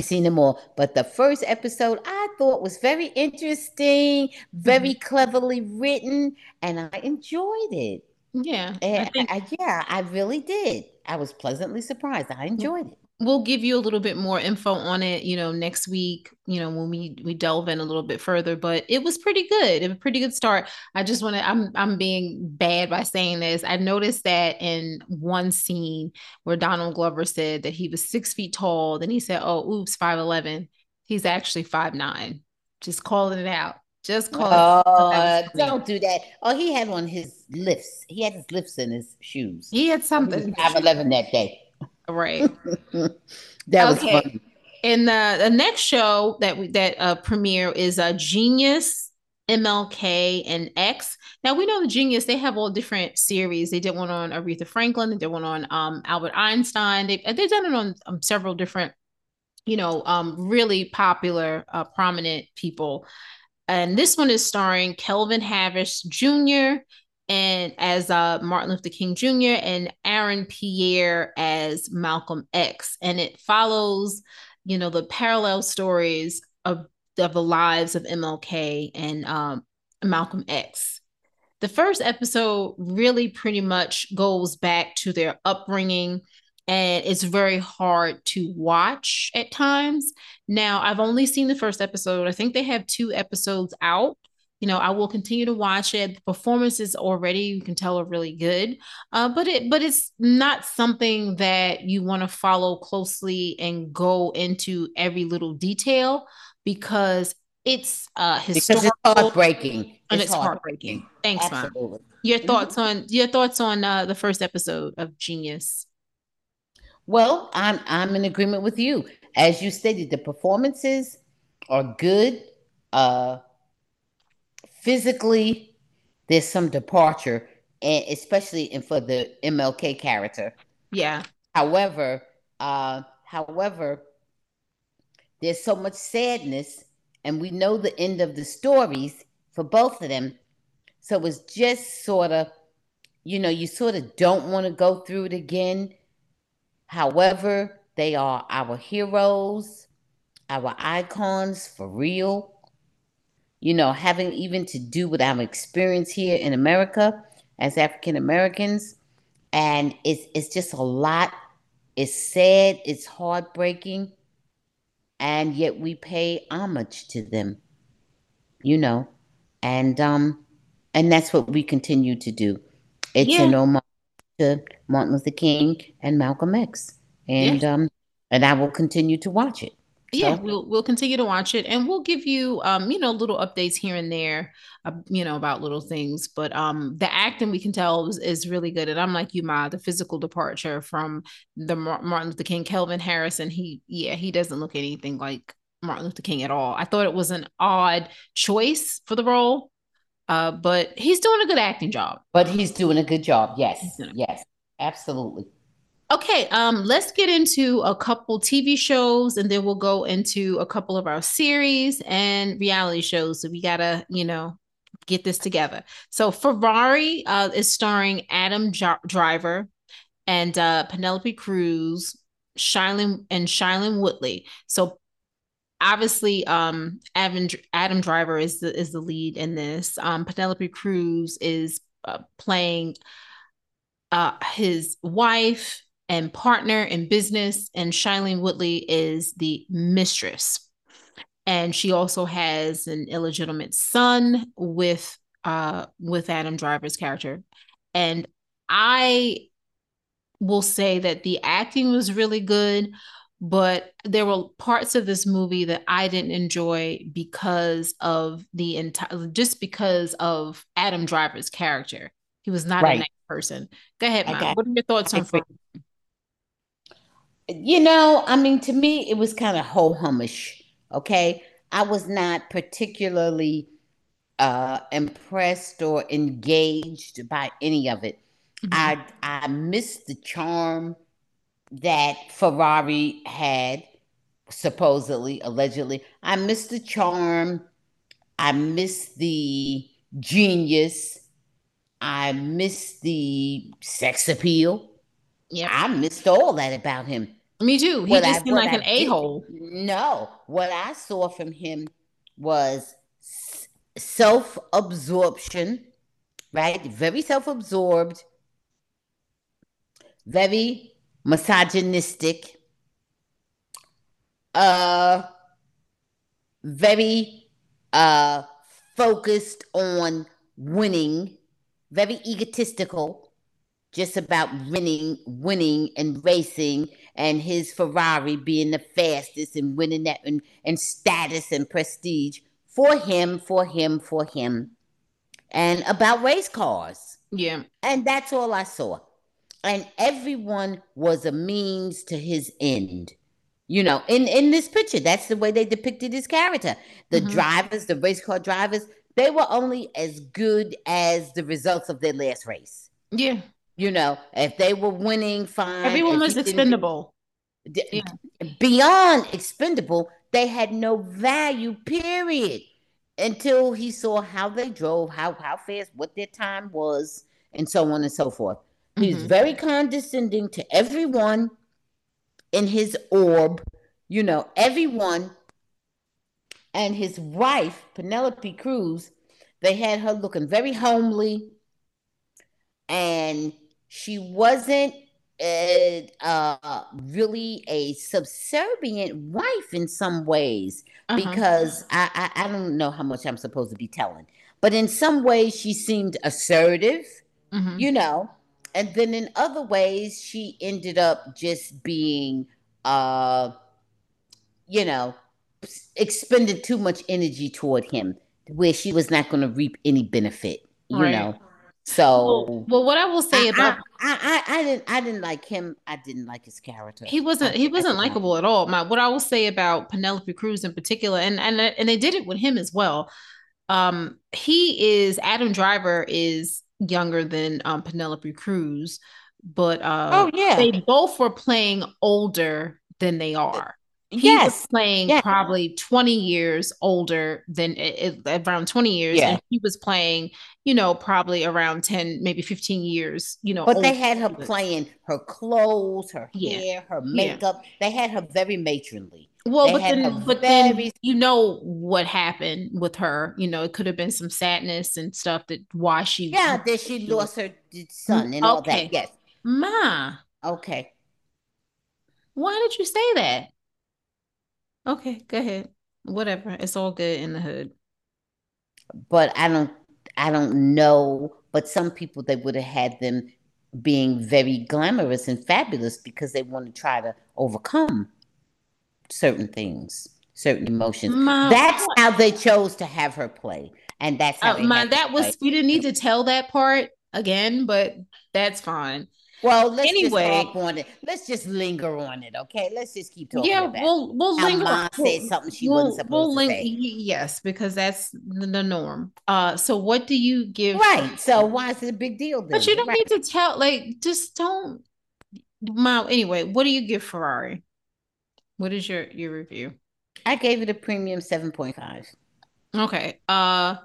seen them all. But the first episode I thought was very interesting, very mm-hmm. cleverly written, and I enjoyed it. Yeah. And I think- I, yeah, I really did. I was pleasantly surprised. I enjoyed it. We'll give you a little bit more info on it, you know, next week, you know, when we, we delve in a little bit further, but it was pretty good. It was a pretty good start. I just want to, I'm, I'm being bad by saying this. I noticed that in one scene where Donald Glover said that he was six feet tall. Then he said, oh, oops, five eleven. He's actually five nine. Just calling it out. Just call oh, it. Don't do that. Oh, he had on his lifts. He had his lifts in his shoes. He had something. five eleven that day. Right. That was okay. Fun. And the, the next show that we, that uh, premiere is uh, Genius, M L K, and X. Now, we know the Genius, they have all different series. They did one on Aretha Franklin. They did one on um, Albert Einstein. They, they've done it on um, several different, you know, um, really popular, uh, prominent people. And this one is starring Kelvin Harris Junior and as uh, Martin Luther King Junior and Aaron Pierre as Malcolm X. And it follows, you know, the parallel stories of, of the lives of M L K and um, Malcolm X. The first episode really pretty much goes back to their upbringing, and it's very hard to watch at times. Now, I've only seen the first episode. I think they have two episodes out. You know, I will continue to watch it. The performances already, you can tell, are really good. Uh, but it, but it's not something that you want to follow closely and go into every little detail, because it's uh, historical. Because it's heartbreaking. And it's, it's heartbreaking. heartbreaking. Thanks, Absolutely. Mom. Your thoughts on your thoughts on uh, the first episode of Genius? Well, I'm I'm in agreement with you. As you stated, the performances are good. Uh, physically, there's some departure, and especially in for the M L K character. Yeah. However, uh, however, there's so much sadness, and we know the end of the stories for both of them. So it's just sort of, you know, you sort of don't want to go through it again. However, they are our heroes, our icons for real. You know, having even to do with our experience here in America as African Americans. And it's it's just a lot. It's sad, it's heartbreaking, and yet we pay homage to them, you know. And um and that's what we continue to do. It's yeah. an homage to Martin Luther King and Malcolm X. And yeah. um and I will continue to watch it. So. Yeah, we'll we'll continue to watch it, and we'll give you um you know little updates here and there, uh, you know about little things. But um the acting, we can tell, is, is really good. And I'm like you, Ma, the physical departure from the Mar- Martin Luther King, Kelvin Harrison. He yeah, he doesn't look anything like Martin Luther King at all. I thought it was an odd choice for the role, uh, but he's doing a good acting job. But he's doing a good job. Yes, yes, absolutely. Okay, um, let's get into a couple T V shows, and then we'll go into a couple of our series and reality shows. So we gotta, you know, get this together. So Ferrari uh, is starring Adam Jo- Driver and uh, Penelope Cruz, Shailene and Shailene Woodley. So obviously, um, Adam, Adam Driver is the is the lead in this. Um, Penelope Cruz is uh, playing uh, his wife and partner in business, and Shailene Woodley is the mistress. And she also has an illegitimate son with uh with Adam Driver's character. And I will say that the acting was really good, but there were parts of this movie that I didn't enjoy because of the entire, just because of Adam Driver's character. He was not right. a nice person. Go ahead, Mom. What are your thoughts on Ferrari? You know, I mean, to me, it was kind of ho-humish, okay? I was not particularly uh, impressed or engaged by any of it. Mm-hmm. I I missed the charm that Ferrari had, supposedly, allegedly. I missed the charm. I missed the genius. I missed the sex appeal. Yeah, I missed all that about him. Me too. He what just I, seemed like I an a-hole. No, what I saw from him was self-absorption, right? Very self-absorbed, very misogynistic, uh, very uh, focused on winning, very egotistical, just about winning, winning and racing, and his Ferrari being the fastest and winning that, and, and status and prestige for him, for him, for him, and about race cars. Yeah. And that's all I saw. And everyone was a means to his end. You know, in, in this picture, that's the way they depicted his character. The mm-hmm. drivers, the race car drivers, they were only as good as the results of their last race. Yeah. You know, if they were winning, fine. Everyone was expendable. Yeah. Beyond expendable, they had no value, period. Until he saw how they drove, how, how fast, what their time was, and so on and so forth. He's mm-hmm. very condescending to everyone in his orb, you know, everyone. And his wife, Penelope Cruz, they had her looking very homely. And she wasn't a, uh, really a subservient wife in some ways, uh-huh. because I, I, I don't know how much I'm supposed to be telling. But in some ways, she seemed assertive, mm-hmm. you know. And then in other ways, she ended up just being, uh, you know, expended too much energy toward him, where she was not going to reap any benefit, you right. know. So, well, well, what I will say I, about I, I, I didn't, I didn't like him. I didn't like his character. He wasn't, he wasn't likable at all. My, what I will say about Penelope Cruz in particular, and and and they did it with him as well. Um, he is Adam Driver is. younger than um, Penelope Cruz, but uh, oh, yeah. they both were playing older than they are. He yes. was playing yeah. probably twenty years older than it, it, around twenty years. Yeah. And he was playing, you know, probably around ten, maybe fifteen years, you know. But they had her playing her clothes, her yeah. hair, her makeup. Yeah. They had her very matronly. Well, they but then, but very... then, you know what happened with her. You know, it could have been some sadness and stuff that why she. Yeah, that she lost her son and okay. all that. Yes. Ma. Okay. Why did you say that? Okay, go ahead. Whatever. It's all good in the hood. But I don't, I don't know. But some people, they would have had them being very glamorous and fabulous because they want to try to overcome certain things, certain emotions. My, that's how they chose to have her play. And that's how uh, my, that was, play. We didn't need to tell that part again, but that's fine. Well, let's anyway, just talk on it. Let's just linger on it, okay? Let's just keep talking yeah, about it. Yeah, we'll, we'll linger on we'll, said something she we'll, wasn't supposed we'll to say. Yes, because that's the, the norm. Uh, so what do you give? Right, so why is it a big deal then? But you don't right. need to tell, like, just don't. My, anyway, what do you give Ferrari? What is your, your review? I gave it a premium seven point five. Okay. Uh,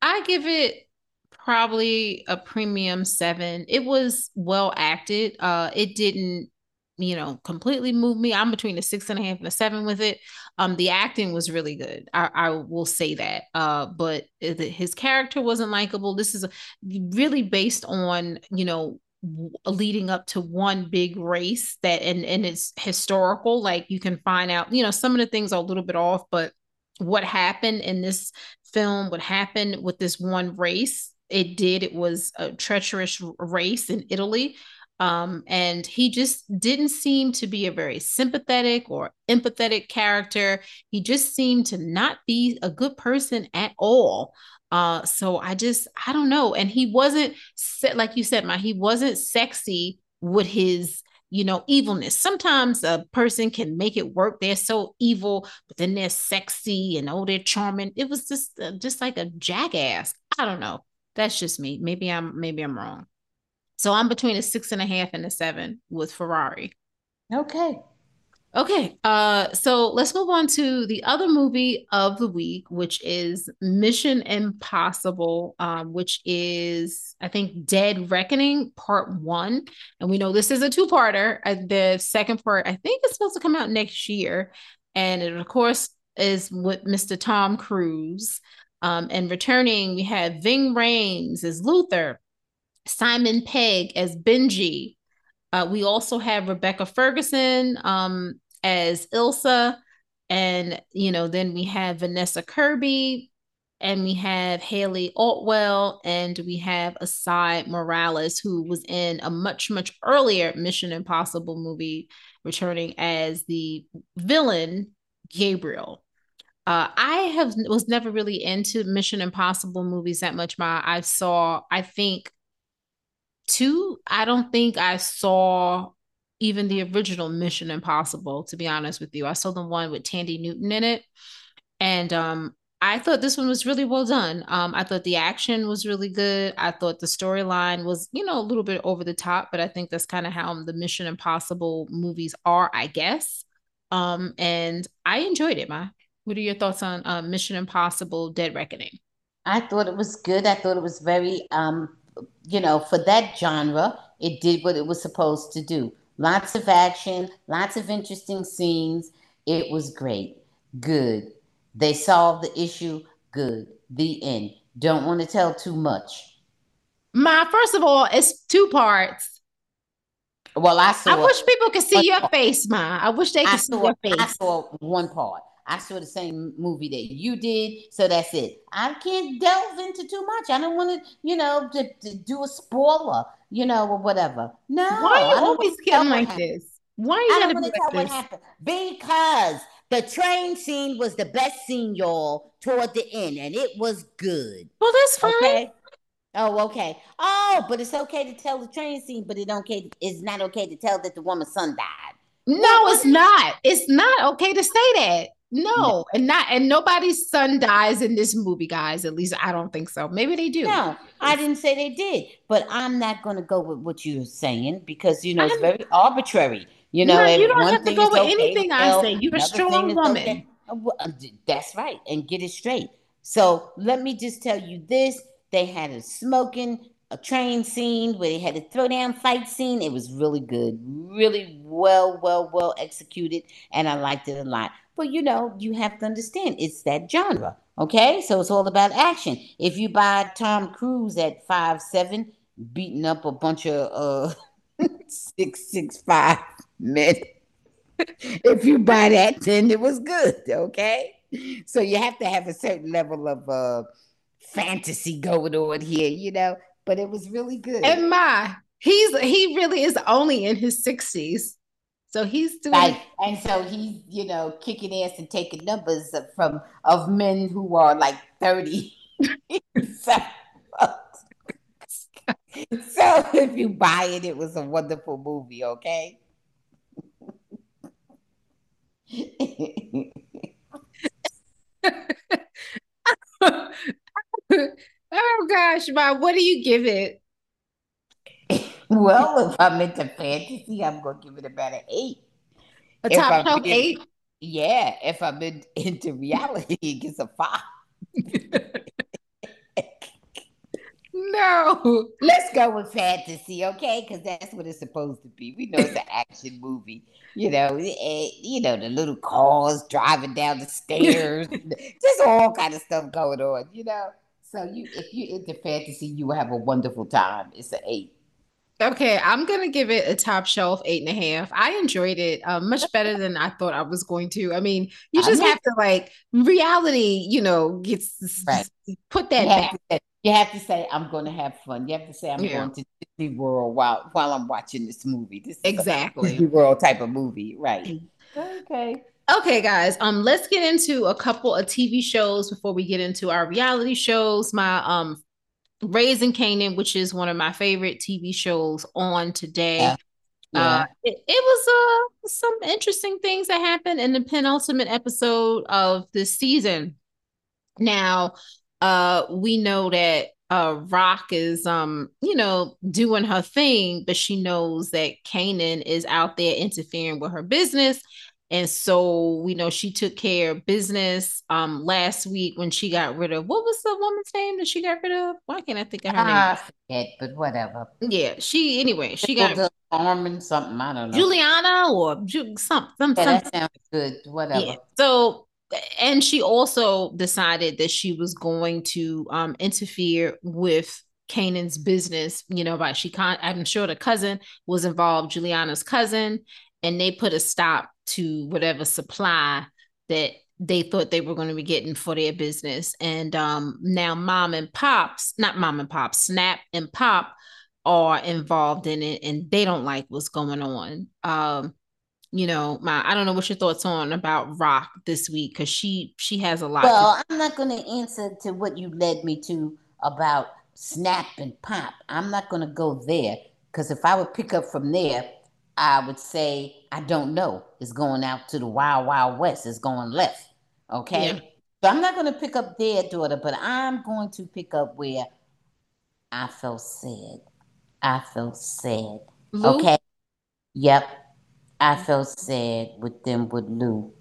I give it... probably a premium seven. It was well acted. Uh, it didn't, you know, completely move me. I'm between a six and a half and a seven with it. Um, the acting was really good. I, I will say that. Uh, but his character wasn't likable. This is a, really based on, you know, leading up to one big race that, and, and it's historical. Like you can find out, you know, some of the things are a little bit off, but what happened in this film, what happened with this one race, it did. It was a treacherous race in Italy. Um, and he just didn't seem to be a very sympathetic or empathetic character. He just seemed to not be a good person at all. Uh, so I just, I don't know. And he wasn't, like you said, Ma, he wasn't sexy with his, you know, evilness. Sometimes a person can make it work. They're so evil, but then they're sexy and oh, they're charming. It was just, uh, just like a jackass. I don't know. That's just me. Maybe I'm maybe I'm wrong. So I'm between a six and a half and a seven with Ferrari. Okay. Okay. Uh, so let's move on to the other movie of the week, which is Mission Impossible, um, which is, I think, Dead Reckoning part one. And we know this is a two-parter. Uh, the second part, I think, is supposed to come out next year. And it, of course, is with Mister Tom Cruise. Um, and returning, we have Ving Rhames as Luther, Simon Pegg as Benji. Uh, we also have Rebecca Ferguson um, as Ilsa. And, you know, then we have Vanessa Kirby, and we have Haley Altwell, and we have Asad Morales, who was in a much, much earlier Mission Impossible movie, returning as the villain, Gabriel. Uh, I have was never really into Mission Impossible movies that much. My I saw, I think, Two, I don't think I saw even the original Mission Impossible, to be honest with you. I saw the one with Tandy Newton in it. And um, I thought this one was really well done. Um, I thought the action was really good. I thought the storyline was, you know, a little bit over the top, but I think that's kind of how the Mission Impossible movies are, I guess. Um, and I enjoyed it, Ma. What are your thoughts on uh, Mission Impossible Dead Reckoning? I thought it was good. I thought it was very... Um... you know, for that genre, it did what it was supposed to do. Lots of action, lots of interesting scenes. It was great. Good. They solved the issue. Good. The end. Don't want to tell too much. My, first of all, it's two parts. Well, I saw... I wish people could see your part. face, Ma. I wish they could I see saw, your face. I saw one part. I saw the same movie that you did, so that's it. I can't delve into too much. I don't want to, you know, to, to do a spoiler, you know, or whatever. No. Why are you always getting like this? Why are you I don't want to tell what happened. Because the train scene was the best scene, y'all, toward the end, and it was good. Well, that's fine. Okay? Oh, okay. Oh, but it's okay to tell the train scene, but it okay. It's not okay to tell that the woman's son died. No, it's not. It's not okay to say that. No, no, and not and nobody's son dies in this movie, guys. At least I don't think so. Maybe they do. No, I didn't say they did, but I'm not going to go with what you're saying because you know it's I'm, very arbitrary. You know, no, you don't have to go with okay anything I say. You're a strong woman. Okay. That's right, and get it straight. So let me just tell you this: they had a smoking, a train scene where they had a throwdown fight scene. It was really good, really well, well, well executed, and I liked it a lot. But, you know, you have to understand, it's that genre, okay? So it's all about action. If you buy Tom Cruise at five seven, beating up a bunch of uh, six six five men, if you buy that, then it was good, okay? So you have to have a certain level of uh, fantasy going on here, you know? But it was really good. And my, he's he really is only in his sixties. So he's doing, right. And so he's, you know, kicking ass and taking numbers from of men who are like thirty. so, so if you buy it, it was a wonderful movie, okay? Oh gosh, Ma, what do you give it? Well, if I'm into fantasy, I'm going to give it about an eight. A top top eight? Yeah. If I'm in, into reality, it gets a five. No. Let's go with fantasy, okay? Because that's what it's supposed to be. We know it's an action movie. You know, and, you know, the little cars driving down the stairs. Just all kind of stuff going on, you know? So you, if you're into fantasy, you will have a wonderful time. It's an eight. Okay, I'm going to give it a top shelf eight and a half. I enjoyed it uh, much better than I thought I was going to. I mean, you just have to like reality, you know, gets right. Put that you back. Say, you have to say, I'm going to have fun. You have to say, I'm yeah. going to Disney World while, while I'm watching this movie. This is exactly. Disney World type of movie, right. Okay. Okay, guys, um, let's get into a couple of T V shows before we get into our reality shows. My um, Raising Kanan, which is one of my favorite T V shows on today. Yeah. Yeah. Uh, it, it was uh, some interesting things that happened in the penultimate episode of this season. Now, uh, we know that uh, Rock is, um, you know, doing her thing, but she knows that Kanan is out there interfering with her business. And so, you know, she took care of business um, last week when she got rid of, what was the woman's name that she got rid of? Why can't I think of her name? I forget, but whatever. Yeah, she, anyway, she got Norman something, I don't know. Juliana or Ju- something. Some, yeah, that sounds good, whatever. Yeah. So, and she also decided that she was going to um, interfere with Kanan's business, you know, by she, con- I'm sure the cousin was involved, Juliana's cousin, and they put a stop to whatever supply that they thought they were going to be getting for their business. And um, now mom and pops, not mom and pop, Snap and Pop are involved in it, and they don't like what's going on. Um, you know, my, I don't know what your thoughts on about Rock this week, because she, she has a lot. Well, to- I'm not going to answer to what you led me to about Snap and Pop. I'm not going to go there, because if I would pick up from there, I would say, I don't know. It's going out to the wild, wild west. It's going left. Okay? Yeah. So I'm not going to pick up their daughter, but I'm going to pick up where I felt sad. I felt sad. Lou? Okay? Yep. I felt sad with them, with Lou.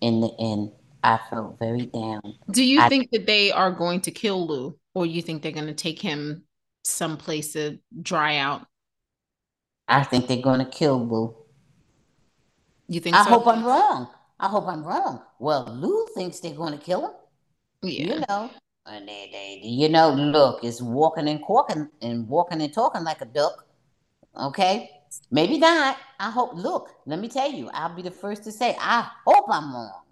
In the end, I felt very down. Do you I- think that they are going to kill Lou, or you think they're going to take him someplace to dry out? I think they're going to kill Lou. You think I so? I hope I'm wrong. I hope I'm wrong. Well, Lou thinks they're going to kill him. Yeah. You know, and they, they, you know, look, it's walking and corking and walking and talking like a duck. Okay? Maybe not. I hope, look, let me tell you, I'll be the first to say, I hope I'm wrong.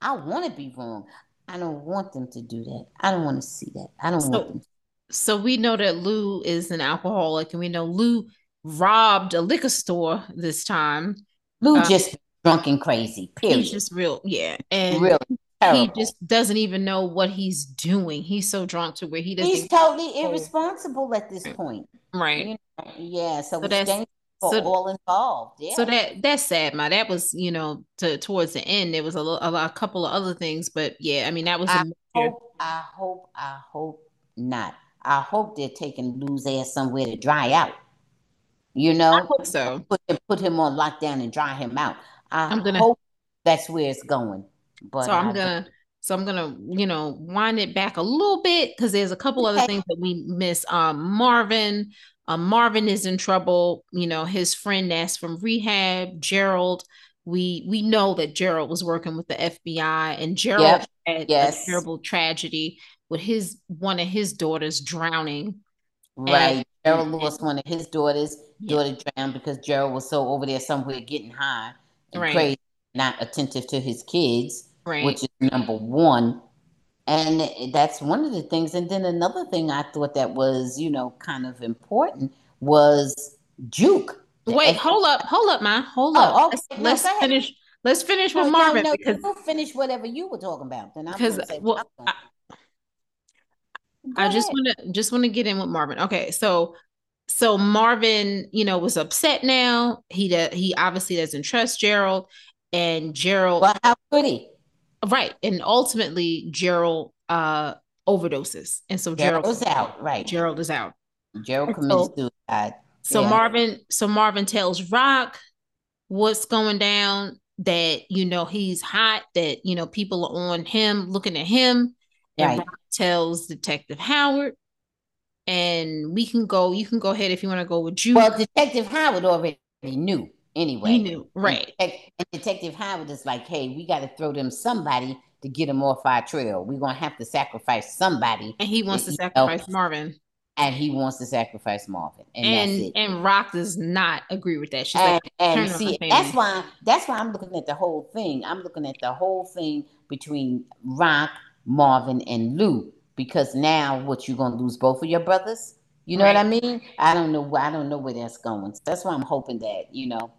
I want to be wrong. I don't want them to do that. I don't want to see that. I don't so, want them to. So we know that Lou is an alcoholic, and we know Lou robbed a liquor store this time. Lou um, just drunk and crazy, period. He's just real, yeah. And real he just doesn't even know what he's doing. He's so drunk to where he doesn't. He's totally irresponsible at this point. Right. You know? Yeah, so, so it's dangerous for so, all involved. Yeah. So that that's sad, Ma. That was, you know, to, towards the end, there was a, lo- a, lot, a couple of other things, but yeah, I mean, that was I a hope, I hope, I hope not. I hope they're taking Lou's ass somewhere to dry out. You know, I hope so. Put, put him on lockdown and dry him out. I I'm gonna, hope that's where it's going. But so I'm I gonna, don't. so I'm gonna, you know, wind it back a little bit, because there's a couple okay. other things that we miss. Um, Marvin, uh, Marvin is in trouble. You know, his friend that's from rehab, Gerald. We we know that Gerald was working with the F B I, and Gerald yep. had yes. a terrible tragedy with his one of his daughters drowning. Right. And, Gerald lost one of his daughters. Yeah. Daughter drowned because Gerald was so over there somewhere getting high and right. crazy, not attentive to his kids, right. which is number one. And that's one of the things. And then another thing I thought that was, you know, kind of important was Juke. Wait, F- hold up, hold up, Ma, hold oh, up. Okay. Let's, no, let's finish. Let's finish no, with Marvin. No, no, because you finish whatever you were talking about. Then I'm gonna say well, I, I just want to just want to get in with Marvin. Okay, so. So Marvin, you know, was upset now. He de- he obviously doesn't trust Gerald, and Gerald. Well, how could he? Right, and ultimately Gerald uh, overdoses, and so Gerald, Gerald is out. Right, Gerald is out. Gerald commits so, suicide. So yeah. Marvin, so Marvin tells Rock what's going down. That you know he's hot. That you know people are on him, looking at him. Right. And Rock tells Detective Howard. And we can go, you can go ahead if you want to go with Juke. Well, Detective Howard already knew anyway. He knew, right. And, and Detective Howard is like, hey, we got to throw them somebody to get them off our trail. We're going to have to sacrifice somebody. And he wants to sacrifice Marvin. And he wants to sacrifice Marvin. And and, that's it. And Rock does not agree with that. She's and, like, and see, that's why, that's why I'm looking at the whole thing. I'm looking at the whole thing between Rock, Marvin, and Lou. Because now, what, you're gonna lose both of your brothers? You know right. what I mean? I don't know. I don't know where that's going. So that's why I'm hoping that you know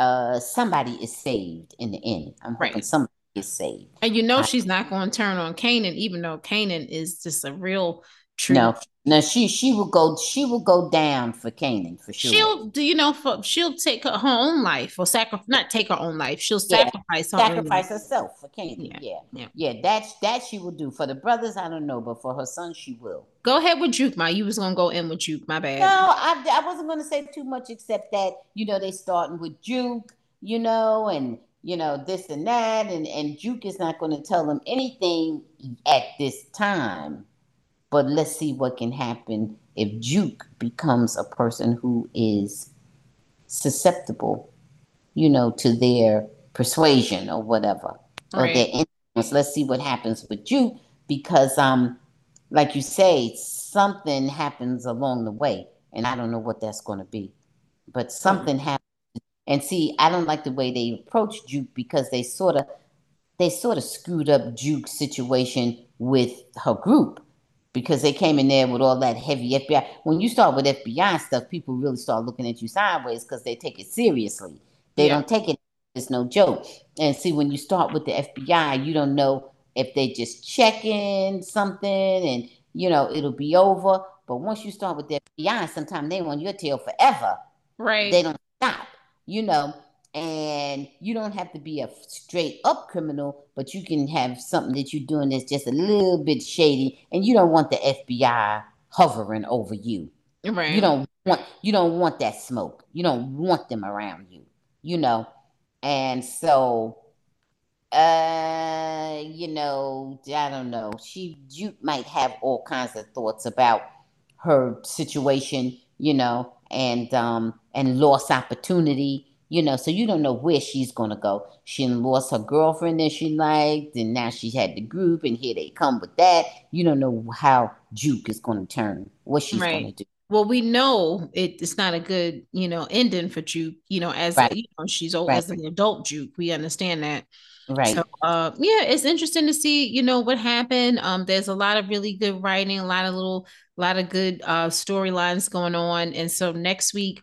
uh, somebody is saved in the end. I'm hoping right. somebody is saved. And you know, I, she's not going to turn on Kanan, even though Kanan is just a real True. No, no, she she will go she will go down for Kanan for sure. She'll do you know for she'll take her own life or sacrifice not take her own life. She'll sacrifice yeah. her sacrifice own herself life. For Kanan. Yeah. Yeah. yeah, yeah, that's that she will do for the brothers. I don't know, but for her son, she will. Go ahead with Juke, Ma. You was gonna go in with Juke. My bad. No, I I wasn't gonna say too much except that you know they starting with Juke, you know, and you know this and that, and and Juke is not gonna tell them anything at this time. But let's see what can happen if Juke becomes a person who is susceptible, you know, to their persuasion or whatever, or right. their influence. Let's see what happens with Juke because, um, like you say, something happens along the way, and I don't know what that's going to be. But something mm-hmm. happens. And see, I don't like the way they approach Juke because they sort of, they sort of screwed up Juke's situation with her group. Because they came in there with all that heavy F B I. When you start with F B I stuff, people really start looking at you sideways because they take it seriously. They yeah. don't take it. It's no joke. And see, when you start with the F B I, you don't know if they just checking something and, you know, it'll be over. But once you start with the F B I, sometimes they want your tail forever. Right. They don't stop, you know. And you don't have to be a straight up criminal, but you can have something that you're doing that's just a little bit shady, and you don't want the F B I hovering over you. Right. You don't want you don't want that smoke. You don't want them around you. You know, and so, uh, you know, I don't know. She, you might have all kinds of thoughts about her situation, you know, and um, and lost opportunity. You know, so you don't know where she's going to go. She lost her girlfriend that she liked, and now she had the group, and here they come with that. You don't know how Juke is going to turn, what she's right. going to do. Well, we know it, it's not a good, you know, ending for Juke, you know, as right. a, you know, she's old right. as an adult Juke. We understand that. Right. So, uh, yeah, it's interesting to see, you know, what happened. Um, there's a lot of really good writing, a lot of little, a lot of good uh, storylines going on. And so next week,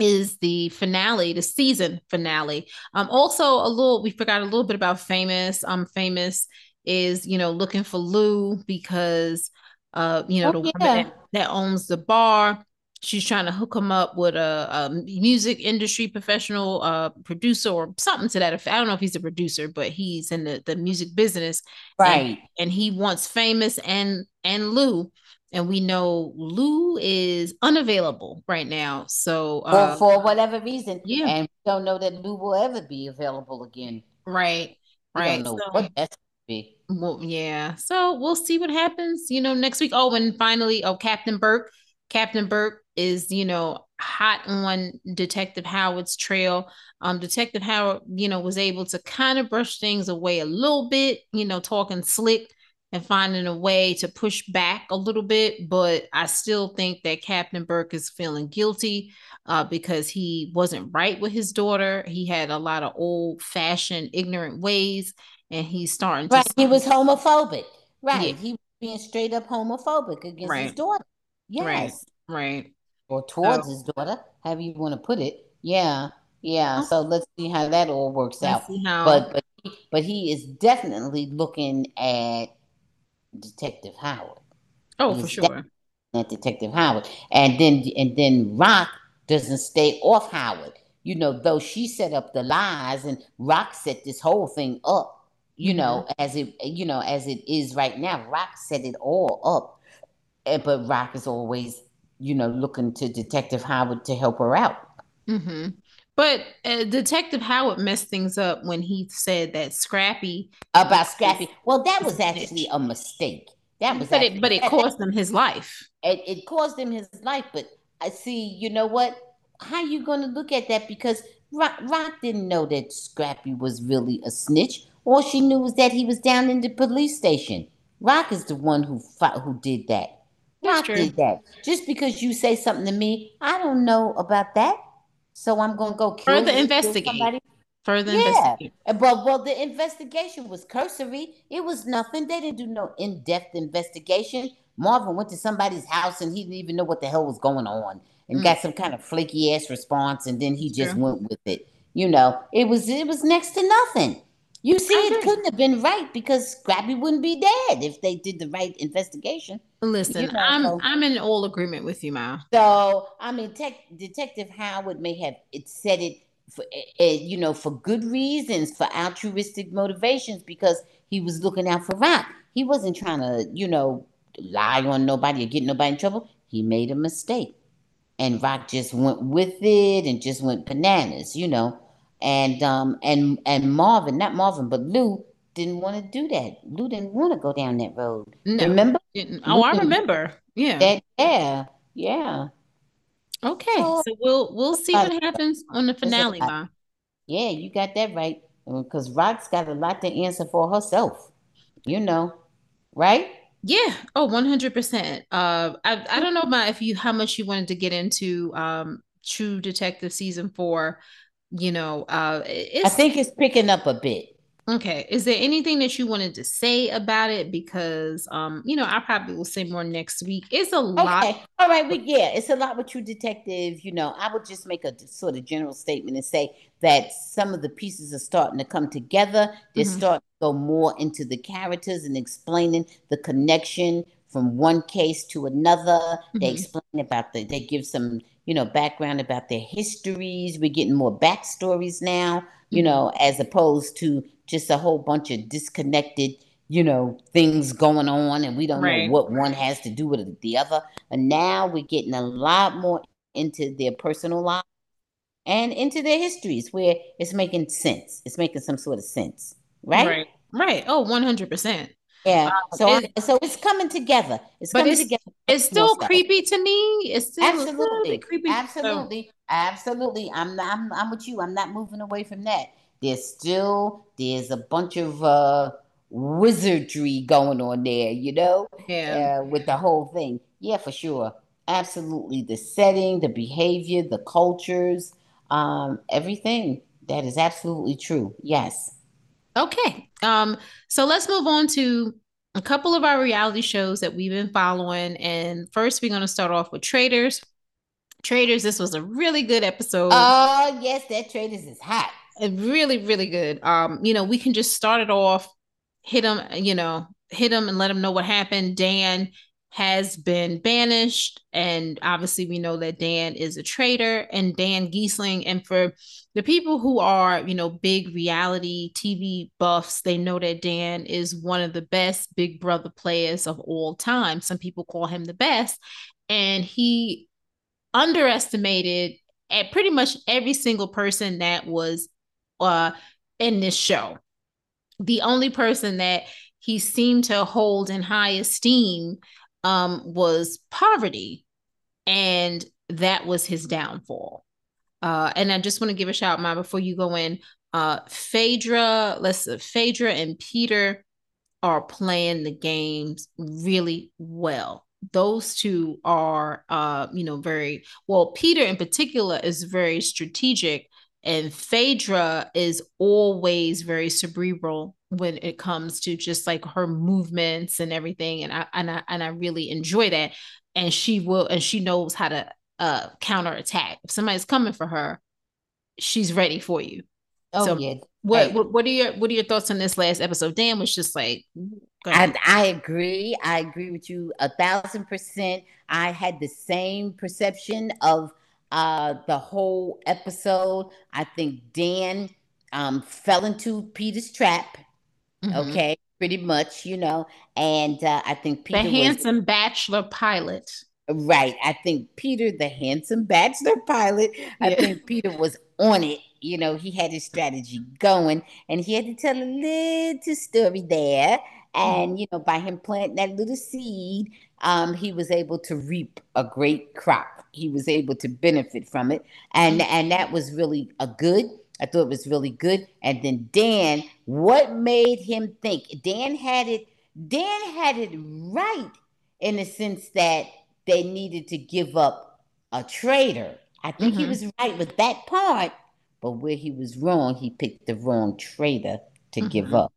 is the finale, the season finale. Um, also a little, we forgot a little bit about Famous. Um, Famous is, you know, looking for Lou because, uh, you know, oh, the yeah. woman that, that owns the bar, she's trying to hook him up with a, a music industry professional, uh, producer or something to that effect. I don't know if he's a producer, but he's in the, the music business. Right. And, and he wants Famous and, and Lou. And we know Lou is unavailable right now. So uh, for, for whatever reason. Yeah. And we don't know that Lou will ever be available again. Right. We right. Don't know so, what that's gonna be. Well, yeah. So we'll see what happens, you know, next week. Oh, and finally, oh, Captain Burke. Captain Burke is, you know, hot on Detective Howard's trail. Um, Detective Howard, you know, was able to kind of brush things away a little bit, you know, talking slick. And finding a way to push back a little bit. But I still think that Captain Burke is feeling guilty uh, because he wasn't right with his daughter. He had a lot of old fashioned, ignorant ways. And he's starting to. Right. He was homophobic. Right. Yeah. He was being straight up homophobic against right. his daughter. Yes. Right. right. Or towards so. his daughter, however you want to put it. Yeah. Yeah. So let's see how that all works let's out. See how- but, but, he, but he is definitely looking at. Detective Howard. Oh, he's for sure. At Detective Howard, and then and then Rock doesn't stay off Howard. You know, though she set up the lies, and Rock set this whole thing up. You mm-hmm. know, as it you know as it is right now, Rock set it all up. And, but Rock is always, you know, looking to Detective Howard to help her out. Mm-hmm. But uh, Detective Howard messed things up when he said that Scrappy about Scrappy. Well, that was actually a mistake. That was, but it, but it cost him his life. It, it cost him his life. But I see. You know what? How you going to look at that? Because Rock, Rock didn't know that Scrappy was really a snitch. All she knew was that he was down in the police station. Rock is the one who fought, who did that. Rock did that. Just because you say something to me, I don't know about that. So I'm going to go kill Further you, investigate. Kill somebody. Further yeah. investigate. But, well, the investigation was cursory. It was nothing. They didn't do no in-depth investigation. Marvin went to somebody's house and he didn't even know what the hell was going on and mm. got some kind of flaky-ass response, and then he just yeah. went with it. You know, it was it was next to nothing. You see, it couldn't have been right because Scrappy wouldn't be dead if they did the right investigation. Listen, you know, I'm so. I'm in all agreement with you, Ma. So, I mean, tech, Detective Howard may have it said it, for, uh, you know, for good reasons, for altruistic motivations, because he was looking out for Rock. He wasn't trying to, you know, lie on nobody or get nobody in trouble. He made a mistake. And Rock just went with it and just went bananas, you know. And um and and Marvin, not Marvin, but Lou didn't want to do that. Lou didn't want to go down that road. No, remember? Oh, I remember. Yeah. That, yeah. Yeah. Okay. Oh, so we'll we'll see uh, what happens on the finale, Ma. Yeah, you got that right. Because Rock's got a lot to answer for herself. You know, right? Yeah. Oh, one hundred percent. Uh, I I don't know, Ma, if you how much you wanted to get into um True Detective season four. You know, uh, it's, I think it's picking up a bit. Okay. Is there anything that you wanted to say about it? Because, um, you know, I probably will say more next week. It's a lot. Okay. All right. But yeah, it's a lot with True Detective. You know, I would just make a sort of general statement and say that some of the pieces are starting to come together. They're mm-hmm. starting to go more into the characters and explaining the connection from one case to another. Mm-hmm. They explain about the, they give some, you know, background about their histories. We're getting more backstories now, you know, as opposed to just a whole bunch of disconnected, you know, things going on, and we don't right. know what one has to do with the other. And now we're getting a lot more into their personal lives and into their histories, where it's making sense. It's making some sort of sense, right? Right. Right. Oh, one hundred percent. Yeah, so um, I, so it's coming together. It's coming it's, together. It's still creepy to me. It's still absolutely creepy. Absolutely, so. absolutely. I'm not, I'm I'm with you. I'm not moving away from that. There's still there's a bunch of uh, wizardry going on there, you know. Yeah, uh, with the whole thing. Yeah, for sure. Absolutely, the setting, the behavior, the cultures, um, everything that is absolutely true. Yes. Okay, um, so let's move on to a couple of our reality shows that we've been following. And first, we're going to start off with Traders. Traders, this was a really good episode. Oh, yes, that Traders is hot. Really, really good. Um, you know, we can just start it off, hit them, you know, hit them and let them know what happened. Dan has been banished, and obviously we know that Dan is a traitor, and Dan Giesling. And for the people who are, you know, big reality T V buffs, they know that Dan is one of the best Big Brother players of all time. Some people call him the best, and he underestimated at pretty much every single person that was uh, in this show. The only person that he seemed to hold in high esteem Um, was poverty, and that was his downfall. Uh, and I just want to give a shout out, Ma, before you go in. Uh, Phaedra, let's uh, Phaedra and Peter are playing the games really well. Those two are, uh, you know, very well. Peter in particular is very strategic, and Phaedra is always very cerebral when it comes to just like her movements and everything. And I, and I, and I really enjoy that. And she will, and she knows how to uh, counterattack. If somebody's coming for her, she's ready for you. Oh, so yeah. What, what, what are your, what are your thoughts on this last episode? Dan was just like, I, I agree. I agree with you a thousand percent. I had the same perception of uh, the whole episode. I think Dan um, fell into Peter's trap. Mm-hmm. Okay, pretty much, you know, and uh, I think Peter the handsome was, bachelor pilot, right? I think Peter, the handsome bachelor pilot, yeah. I think Peter was on it. You know, he had his strategy going, and he had to tell a little story there. And you know, by him planting that little seed, um, he was able to reap a great crop. He was able to benefit from it, and and that was really a good. I thought it was really good. And then Dan, what made him think? Dan had it, Dan had it right in the sense that they needed to give up a traitor. I think mm-hmm. he was right with that part, but where he was wrong, he picked the wrong traitor to mm-hmm. give up.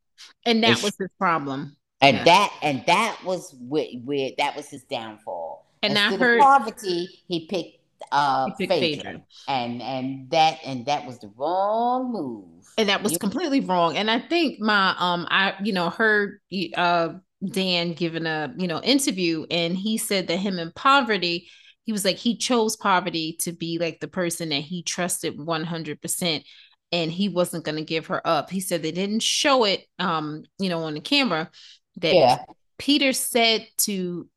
And that it's, was his problem. And yeah. that and that was where, where that was his downfall. And I heard poverty, he picked uh, Phaedra. Phaedra. And and that and that was the wrong move. And that was you completely know? wrong. And I think my um I you know heard uh Dan giving a you know interview, and he said that him in poverty, he was like he chose poverty to be like the person that he trusted one hundred percent, and he wasn't going to give her up. He said they didn't show it um you know on the camera that yeah. Peter said to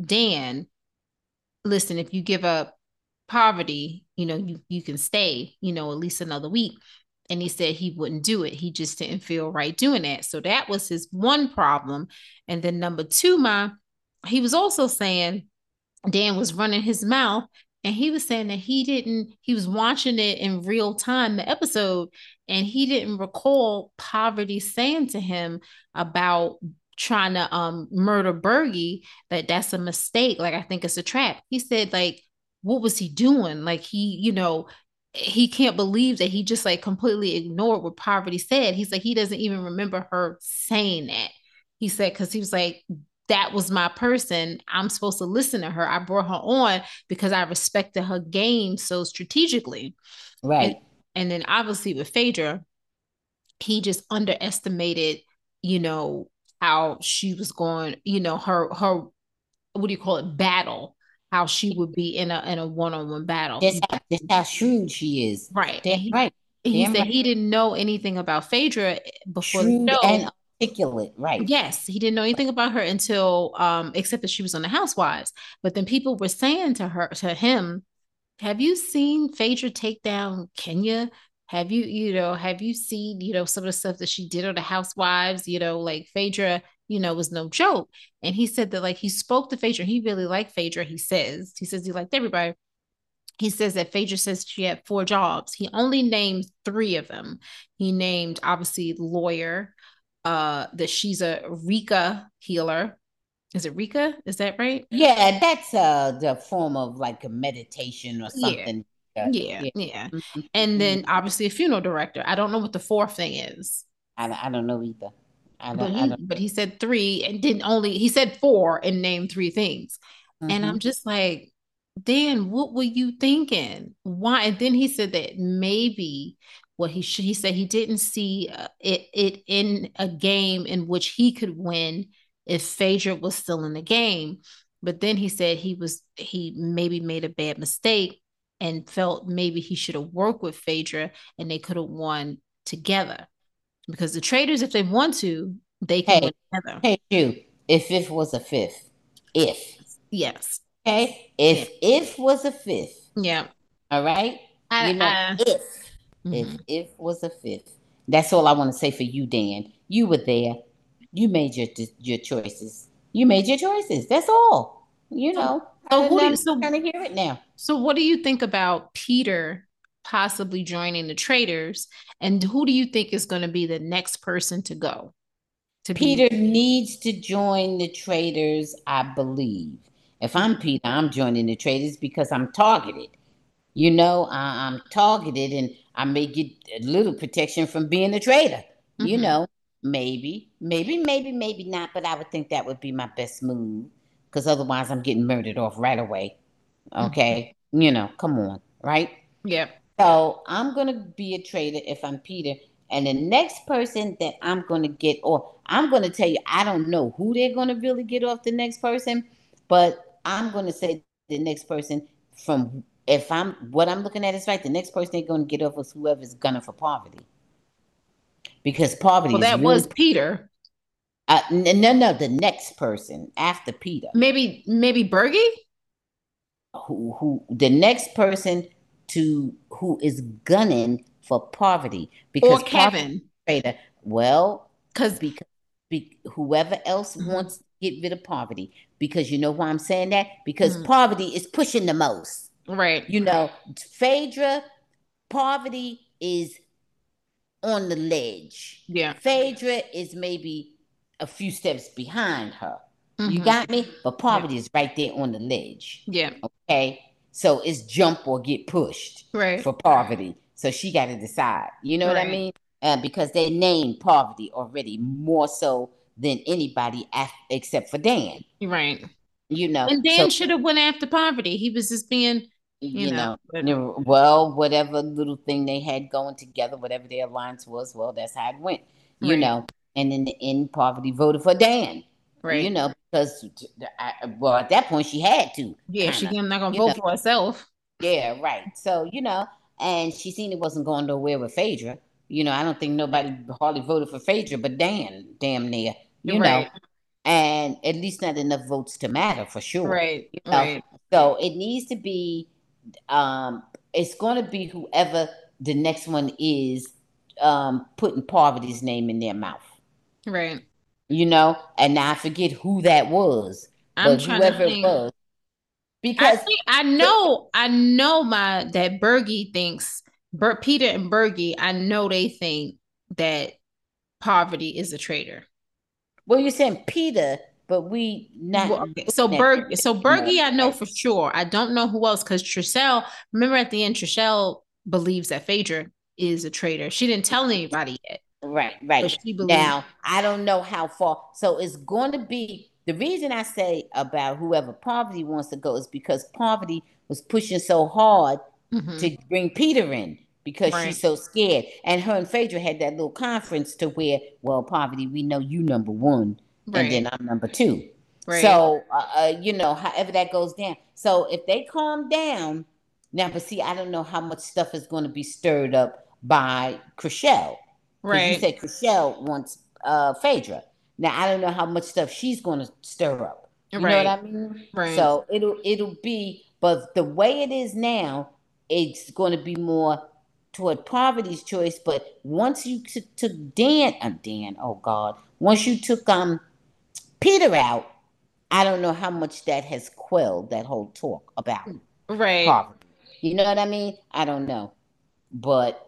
Dan, listen, if you give up poverty, you know, you, you can stay, you know, at least another week. And he said he wouldn't do it. He just didn't feel right doing that. So that was his one problem. And then number two, my, he was also saying Dan was running his mouth, and he was saying that he didn't, he was watching it in real time, the episode, and he didn't recall poverty saying to him about trying to um murder Bergie, that that's a mistake. Like, I think it's a trap. He said, like, what was he doing? Like, he, you know, he can't believe that he just like completely ignored what poverty said. He's like, he doesn't even remember her saying that. He said, because he was like, that was my person. I'm supposed to listen to her. I brought her on because I respected her game so strategically. Right. And, and then obviously with Phaedra, he just underestimated, you know, how she was going, you know, her, her, what do you call it? Battle, how she would be in a, in a one-on-one battle. That's how, that's how shrewd she is. Right. Damn right. He Damn said right. he didn't know anything about Phaedra before. Shrewd no. and articulate. Right. Yes. He didn't know anything about her until, um, except that she was on the Housewives. But then people were saying to her, to him, have you seen Phaedra take down Kenya? Have you, you know, have you seen, you know, some of the stuff that she did on the Housewives, you know, like Phaedra, you know, was no joke. And he said that, like, he spoke to Phaedra. He really liked Phaedra. He says, he says he liked everybody. He says that Phaedra says she had four jobs. He only named three of them. He named, obviously, lawyer, uh, that she's a Rika healer. Is it Rika? Is that right? Yeah, that's uh, the form of like a meditation or something. Yeah. Yeah, yeah, yeah. Mm-hmm. And then obviously a funeral director. I don't know what the fourth thing is. I, I don't know either. I don't, but, he, I don't. but he said three and didn't only, he said four and named three things. Mm-hmm. And I'm just like, Dan, what were you thinking? Why? And then he said that maybe what he should, he said he didn't see uh, it, it in a game in which he could win if Phaedra was still in the game. But then he said he was, he maybe made a bad mistake and felt maybe he should have worked with Phaedra and they could have won together. Because the traders, if they want to, they can hey, win together. Hey, you, if if was a fifth. If. Yes. Okay? If yeah. if was a fifth. Yeah. All right? I, you know, I, if. Mm-hmm. If if was a fifth. That's all I want to say for you, Dan. You were there. You made your your choices. You made your choices. That's all. You know. So who do you, so, kind of hear it now. So what do you think about Peter possibly joining the traders, and who do you think is going to be the next person to go? To Peter be- needs to join the traders, I believe. If I'm Peter, I'm joining the traders because I'm targeted. You know, I, I'm targeted, and I may get a little protection from being a trader. Mm-hmm. You know, maybe, maybe, maybe, maybe not. But I would think that would be my best move. Because otherwise I'm getting murdered off right away. Okay? Mm-hmm. You know, come on. Right? Yep. So I'm going to be a traitor if I'm Peter. And the next person that I'm going to get off, I'm going to tell you, I don't know who they're going to really get off the next person. But I'm going to say the next person from, if I'm, what I'm looking at is right, the next person they're going to get off is whoever's gunning for poverty. Because poverty well, is that really- was Peter. Uh, no, no, the next person after Peter. Maybe, maybe Bergie? Who, who, the next person to who is gunning for poverty. Because or Kevin. Traitor, well, Cause, because be, whoever else mm-hmm. wants to get rid of poverty. Because you know why I'm saying that? Because mm-hmm. poverty is pushing the most. Right. You know, Phaedra, poverty is on the ledge. Yeah. Phaedra is maybe a few steps behind her. Mm-hmm. You got me? But poverty yeah. is right there on the ledge. Yeah. Okay? So it's jump or get pushed right. for poverty. So she got to decide. You know right. what I mean? Uh, because they named poverty already more so than anybody af- except for Dan. Right. You know? And Dan so- should have went after poverty. He was just being, you yeah, know, but, they, well, whatever little thing they had going together, whatever their alliance was, well, that's how it went, you right. know. And in the end, Poverty voted for Dan, right? You know, because I, well, at that point, she had to. Yeah, kinda, she not gonna vote know. for herself. Yeah, right. So you know, and she seen it wasn't going nowhere with Phaedra. You know, I don't think nobody hardly voted for Phaedra, but Dan, damn near, you right. know. And at least not enough votes to matter for sure, right? You know? Right. So it needs to be. Um, it's going to be whoever the next one is, um, putting Poverty's name in their mouth, right? You know, and now I forget who that was, I'm but whoever it was, because I, think, I know, I know my that Bergie thinks Ber- Peter and Bergie. I know they think that Poverty is a traitor. Well, you're saying Peter. But we not well, okay. so Berg so Bergie I know for sure. I don't know who else because Trishelle, remember at the end, Trishelle believes that Phaedra is a traitor. She didn't tell anybody yet. Right, right. But she believes- now I don't know how far. So it's going to be the reason I say about whoever Poverty wants to go is because Poverty was pushing so hard mm-hmm. to bring Peter in. Because right. she's so scared. And her and Phaedra had that little conference to where, well, Poverty, we know you number one. Right. And then I'm number two. Right. So, uh, uh, you know, however that goes down. So if they calm down now, but see, I don't know how much stuff is going to be stirred up by Chrishell. Right. You said Chrishell wants uh, Phaedra. Now, I don't know how much stuff she's going to stir up. You right. know what I mean? Right. So it'll, it'll be, but the way it is now, it's going to be more toward Poverty's choice. But once you t- took Dan, uh, Dan, oh God, once you took, um, Peter out, I don't know how much that has quelled that whole talk about right. Poverty. You know what I mean? I don't know. But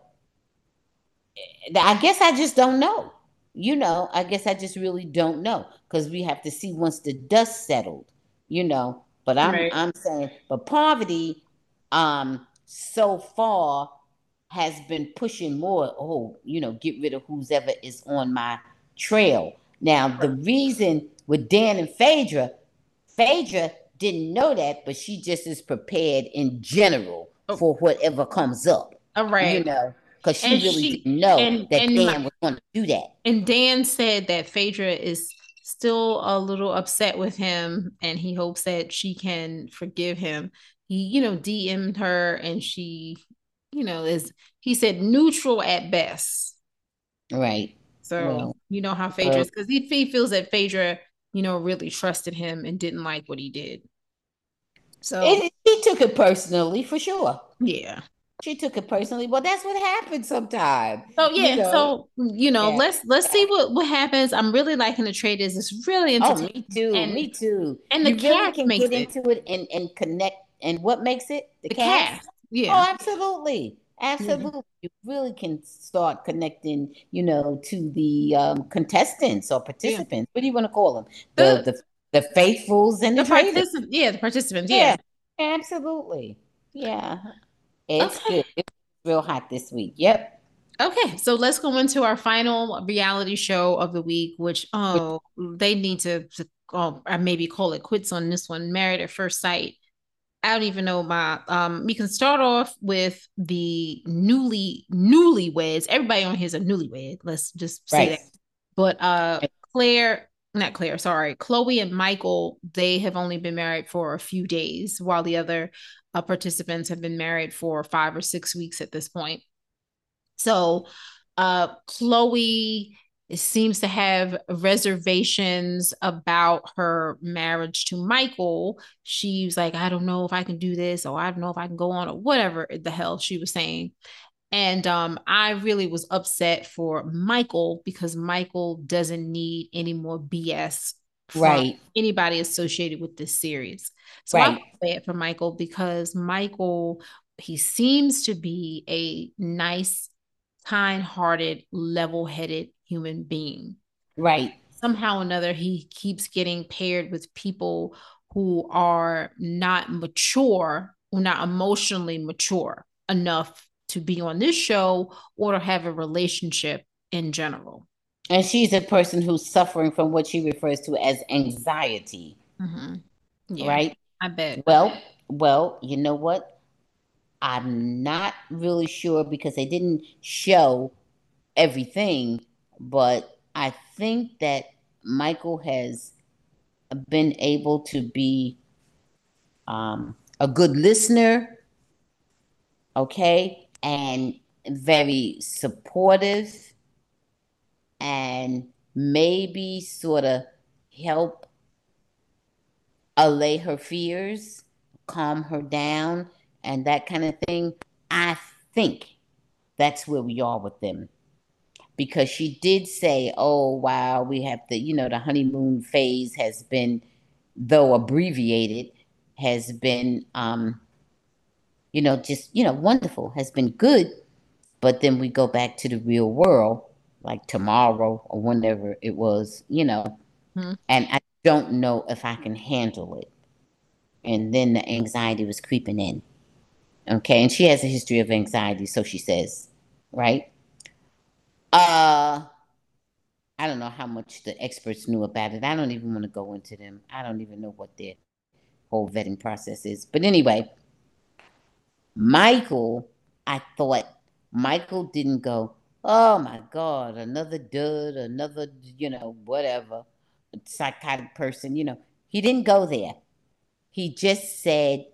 I guess I just don't know. You know, I guess I just really don't know because we have to see once the dust settled, you know. But I'm right. I'm saying, but Poverty um, so far has been pushing more, oh, you know, get rid of whoever is on my trail. Now, right. the reason with Dan and Phaedra, Phaedra didn't know that, but she just is prepared in general oh. for whatever comes up. All right. You know, because she and really she, didn't know and, that and Dan my, was going to do that. And Dan said that Phaedra is still a little upset with him, and he hopes that she can forgive him. He, you know, D M'd her, and she, you know, is, he said, neutral at best. Right. So, well, you know how Phaedra is, because he, he feels that Phaedra, you know, really trusted him and didn't like what he did. So it, he took it personally, for sure. Yeah. She took it personally. Well, that's what happens sometimes. So, yeah. You know? So, you know, yeah. let's let's yeah. see what, what happens. I'm really liking the traders. It's really entertaining. Oh, me too. And, me too. And the you cast really can makes get it. into it and, and connect. And what makes it? The, the cast. cast. Yeah. Oh, absolutely. Absolutely. Mm-hmm. You really can start connecting, you know, to the um, contestants or participants. Yeah. What do you want to call them? The the, the, the faithfuls and the, the participants. Yeah, the participants. Yeah. yeah. Absolutely. Yeah. It's okay. good. It's real hot this week. Yep. Okay. So let's go into our final reality show of the week, which, oh, they need to, to oh, or maybe call it quits on this one. Married at First Sight. I don't even know my, um, we can start off with the newly, newlyweds. Everybody on here is a newlywed. Let's just say right. that. But uh, Claire, not Claire, sorry. Chloe and Michael, they have only been married for a few days while the other uh, participants have been married for five or six weeks at this point. So uh, Chloe seems to have reservations about her marriage to Michael. She's like, I don't know if I can do this, or I don't know if I can go on, or whatever the hell she was saying. And um, I really was upset for Michael because Michael doesn't need any more B S from right. anybody associated with this series. So right. I'm upset for Michael because Michael, he seems to be a nice, kind-hearted, level-headed human being. Right. Somehow or another, he keeps getting paired with people who are not mature, who are not emotionally mature enough to be on this show or to have a relationship in general. And she's a person who's suffering from what she refers to as anxiety. Mm-hmm. Yeah, right? I bet. Well, well, you know what? I'm not really sure because they didn't show everything, but I think that Michael has been able to be um, a good listener, okay, and very supportive, and maybe sort of help allay her fears, calm her down, and that kind of thing. I think that's where we are with them. Because she did say, oh, wow, we have the, you know, the honeymoon phase has been, though abbreviated, has been, um, you know, just, you know, wonderful, has been good. But then we go back to the real world, like tomorrow or whenever it was, you know. Hmm. And I don't know if I can handle it. And then the anxiety was creeping in. Okay, and she has a history of anxiety, so she says, right? Uh, I don't know how much the experts knew about it. I don't even want to go into them. I don't even know what their whole vetting process is. But anyway, Michael, I thought Michael didn't go, oh my God, another dud, another, you know, whatever, psychotic person, you know. He didn't go there. He just said,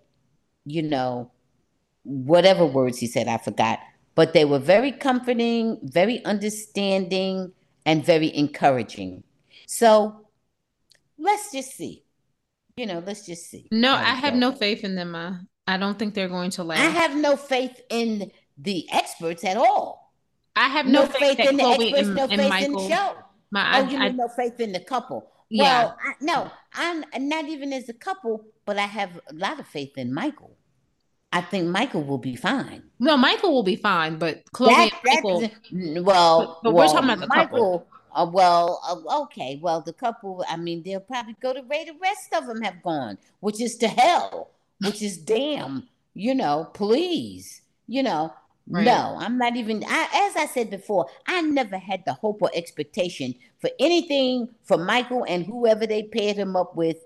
you know, whatever words he said, I forgot. But they were very comforting, very understanding, and very encouraging. So let's just see. You know, let's just see. No, I have no faith in them. I, I don't think they're going to last. I have no faith in the experts at all. I have no, no faith, faith in the Chloe experts, and, no and faith Michael. in the show. My, I, oh, you I, mean I, no faith in the couple. Yeah. Well, I, no, I'm not even as a couple, but I have a lot of faith in Michael. I think Michael will be fine. No, Michael will be fine, but Chloe that, and Michael. Well, but, but well, we're talking about the Michael, couple. Uh, well, uh, okay. Well, the couple, I mean, they'll probably go to where the rest of them have gone, which is to hell, which is damn, you know, please, you know. Right. No, I'm not even, I, as I said before, I never had the hope or expectation for anything from Michael and whoever they paired him up with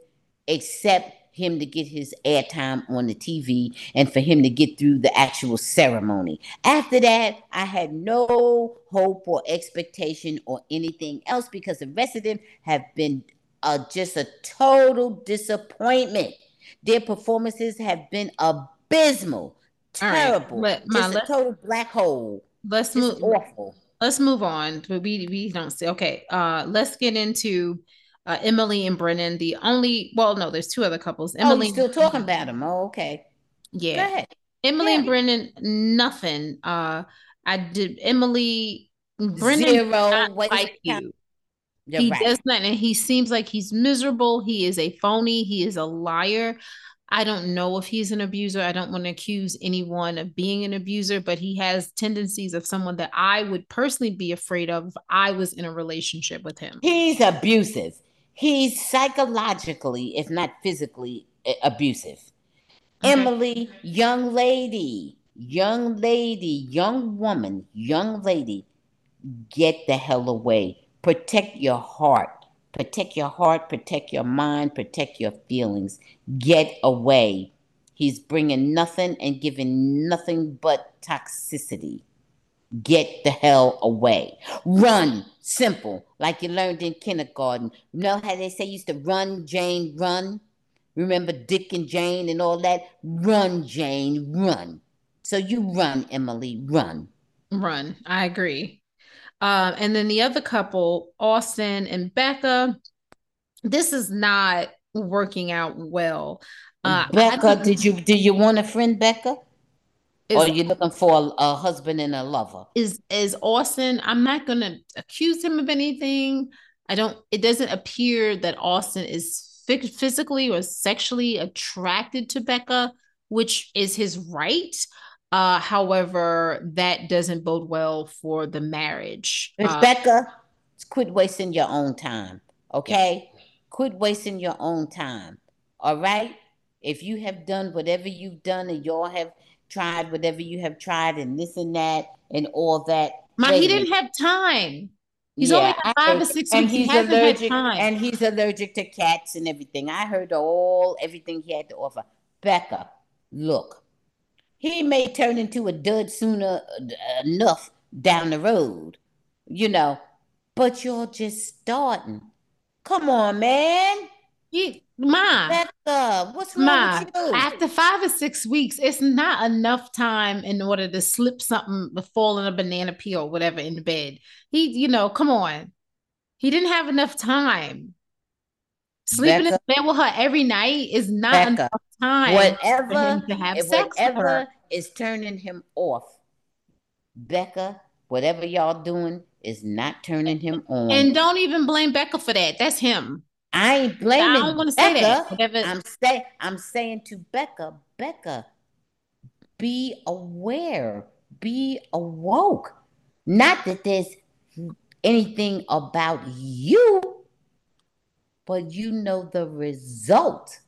except him to get his airtime on the T V and for him to get through the actual ceremony. After that, I had no hope or expectation or anything else because the rest of them have been uh, just a total disappointment. Their performances have been abysmal, terrible, right, but just a total black hole. Let's move. Awful. Let's move on. But we we don't see. Okay, uh, let's get into. Uh, Emily and Brennan, the only, well, no, there's two other couples. Emily, oh, still talking about them. Oh, okay. Yeah. Go ahead. Emily yeah. and Brennan, nothing. Uh, I did, Emily, Brennan, Zero. Not like you. You're he right. does nothing. And he seems like he's miserable. He is a phony. He is a liar. I don't know if he's an abuser. I don't want to accuse anyone of being an abuser, but he has tendencies of someone that I would personally be afraid of if I was in a relationship with him. He's abusive. He's psychologically, if not physically, abusive. Okay. Emily, young lady, young lady, young woman, young lady, get the hell away. Protect your heart. Protect your heart. Protect your mind. Protect your feelings. Get away. He's bringing nothing and giving nothing but toxicity. Get the hell away. Run. Simple. Like you learned in kindergarten. You know how they say you used to run, Jane, run? Remember Dick and Jane and all that? Run, Jane, run. So you run, Emily, run. Run. I agree. Um, and then the other couple, Austin and Becca, this is not working out well. Uh, Becca, did you do you want a friend, Becca? Is, or you're looking for a, a husband and a lover? Is is Austin? I'm not going to accuse him of anything. I don't. It doesn't appear that Austin is f- physically or sexually attracted to Becca, which is his right. Uh, however, that doesn't bode well for the marriage. Uh, Becca, quit wasting your own time. Okay, yeah. Quit wasting your own time. All right. If you have done whatever you've done, and y'all have tried whatever you have tried and this and that and all that. Ma, he didn't have time. He's yeah, only had five I, or six and weeks. He's he hasn't allergic, had time. And he's allergic to cats and everything. I heard all, everything he had to offer. Becca, look, He may turn into a dud sooner enough down the road, you know, but you're just starting. Come on, man. You, Mom. That's, uh, what's wrong Mom, with you? After five or six weeks, it's not enough time in order to slip something, fall in a banana peel or whatever in the bed. He, you know, come on. He didn't have enough time. Sleeping Becca, in bed with her every night is not Becca, enough time. Whatever, for him to have sex whatever with her. Is turning him off. Becca, whatever y'all doing is not turning him on. And don't even blame Becca for that. That's him. I ain't blaming Becca. I don't want to say that. Whatever. I'm saying, I'm saying to Becca, Becca, be aware, be awoke. Not that there's anything about you. But you know the result.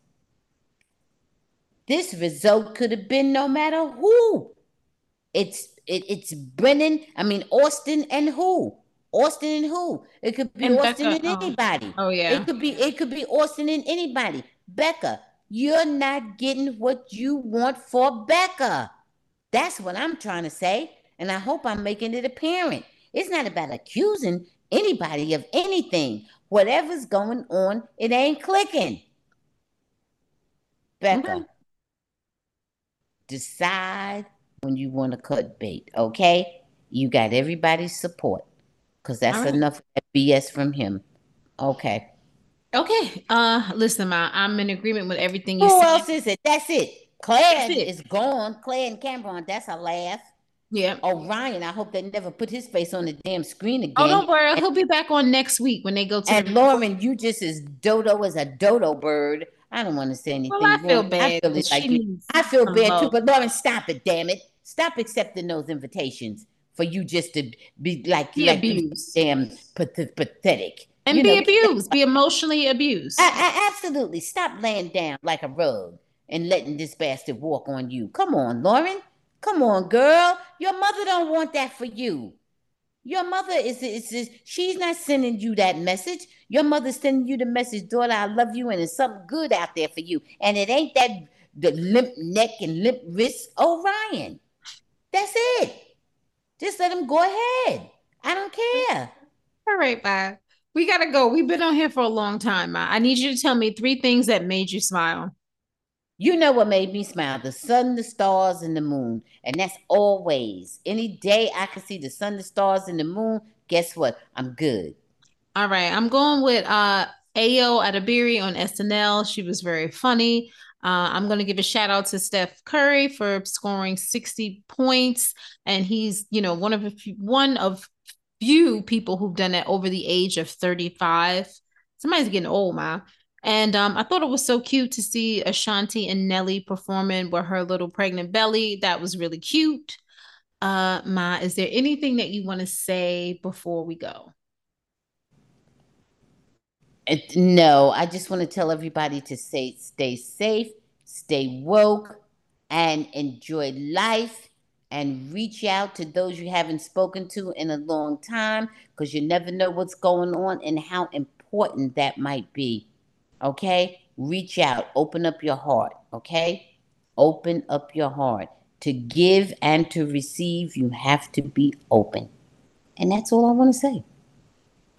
This result could have been no matter who. It's it, it's Brennan, I mean Austin and who? Austin and who? It could be and Austin Becca, and anybody. Oh. oh yeah. It could be it could be Austin and anybody. Becca, you're not getting what you want for Becca. That's what I'm trying to say. And I hope I'm making it apparent. It's not about accusing anybody of anything. Whatever's going on, it ain't clicking. Becca, okay. Decide when you want to cut bait, okay? You got everybody's support because that's right. Enough B S from him. Okay. Okay. Uh, listen, Ma, I'm in agreement with everything you said. Who saying. else is it? That's it. Claire that's it. is gone. Claire and Cameron, that's a laugh. Yeah. Oh, Ryan, I hope they never put his face on the damn screen again. Oh, don't worry. And, he'll be back on next week when they go to. And the- Lauren, you just as dodo as a dodo bird. I don't want to say anything. Well, I feel Lauren, bad. I feel, like you. I feel bad love. too. But Lauren, stop it, damn it. Stop accepting those invitations for you just to be like, be like abused. damn path- pathetic. And you be know? abused. Be emotionally abused. I, I absolutely. Stop laying down like a rug and letting this bastard walk on you. Come on, Lauren. Come on, girl. Your mother don't want that for you. Your mother is, is, is she's not sending you that message. Your mother's sending you the message, daughter, I love you, and there's something good out there for you. And it ain't that the limp neck and limp wrist Orion. That's it. Just let him go ahead. I don't care. All right, bye. We got to go. We've been on here for a long time. Ma. I need you to tell me three things that made you smile. You know what made me smile? The sun, the stars, and the moon. And that's always. Any day I can see the sun, the stars, and the moon, guess what? I'm good. All right. I'm going with uh, Ayo Edebiri on S N L. She was very funny. Uh, I'm going to give a shout out to Steph Curry for scoring sixty points. And he's, you know, one of a few, one of few people who've done that over the age of thirty-five. Somebody's getting old, ma. And um, I thought it was so cute to see Ashanti and Nelly performing with her little pregnant belly. That was really cute. Uh, Ma, is there anything that you want to say before we go? No, I just want to tell everybody to say, stay safe, stay woke, and enjoy life. And reach out to those you haven't spoken to in a long time because you never know what's going on and how important that might be. Okay, reach out, open up your heart. Okay, open up your heart to give and to receive. You have to be open, and that's all I want to say.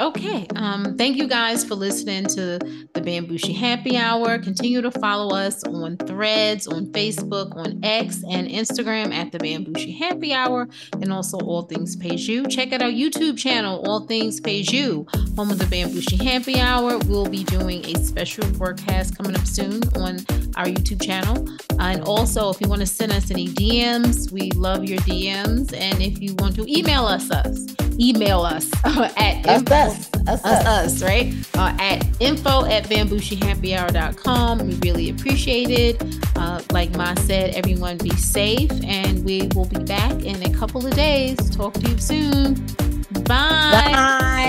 Okay, um, thank you guys for listening to the Bambushi Happy Hour. Continue to follow us on Threads, on Facebook, on X, and Instagram at the Bambushi Happy Hour, and also All Things Peju. Check out our YouTube channel, All Things Peju, home of the Bambushi Happy Hour. We'll be doing a special forecast coming up soon on our YouTube channel. And also, if you want to send us any D Ms, we love your D Ms. And if you want to email us, us email us at us, info, us, us, us, us, right? Uh, at info at bambushihappyhour dot com. We really appreciate it. Uh, like Ma said, everyone be safe. And we will be back in a couple of days. Talk to you soon. Bye. Bye.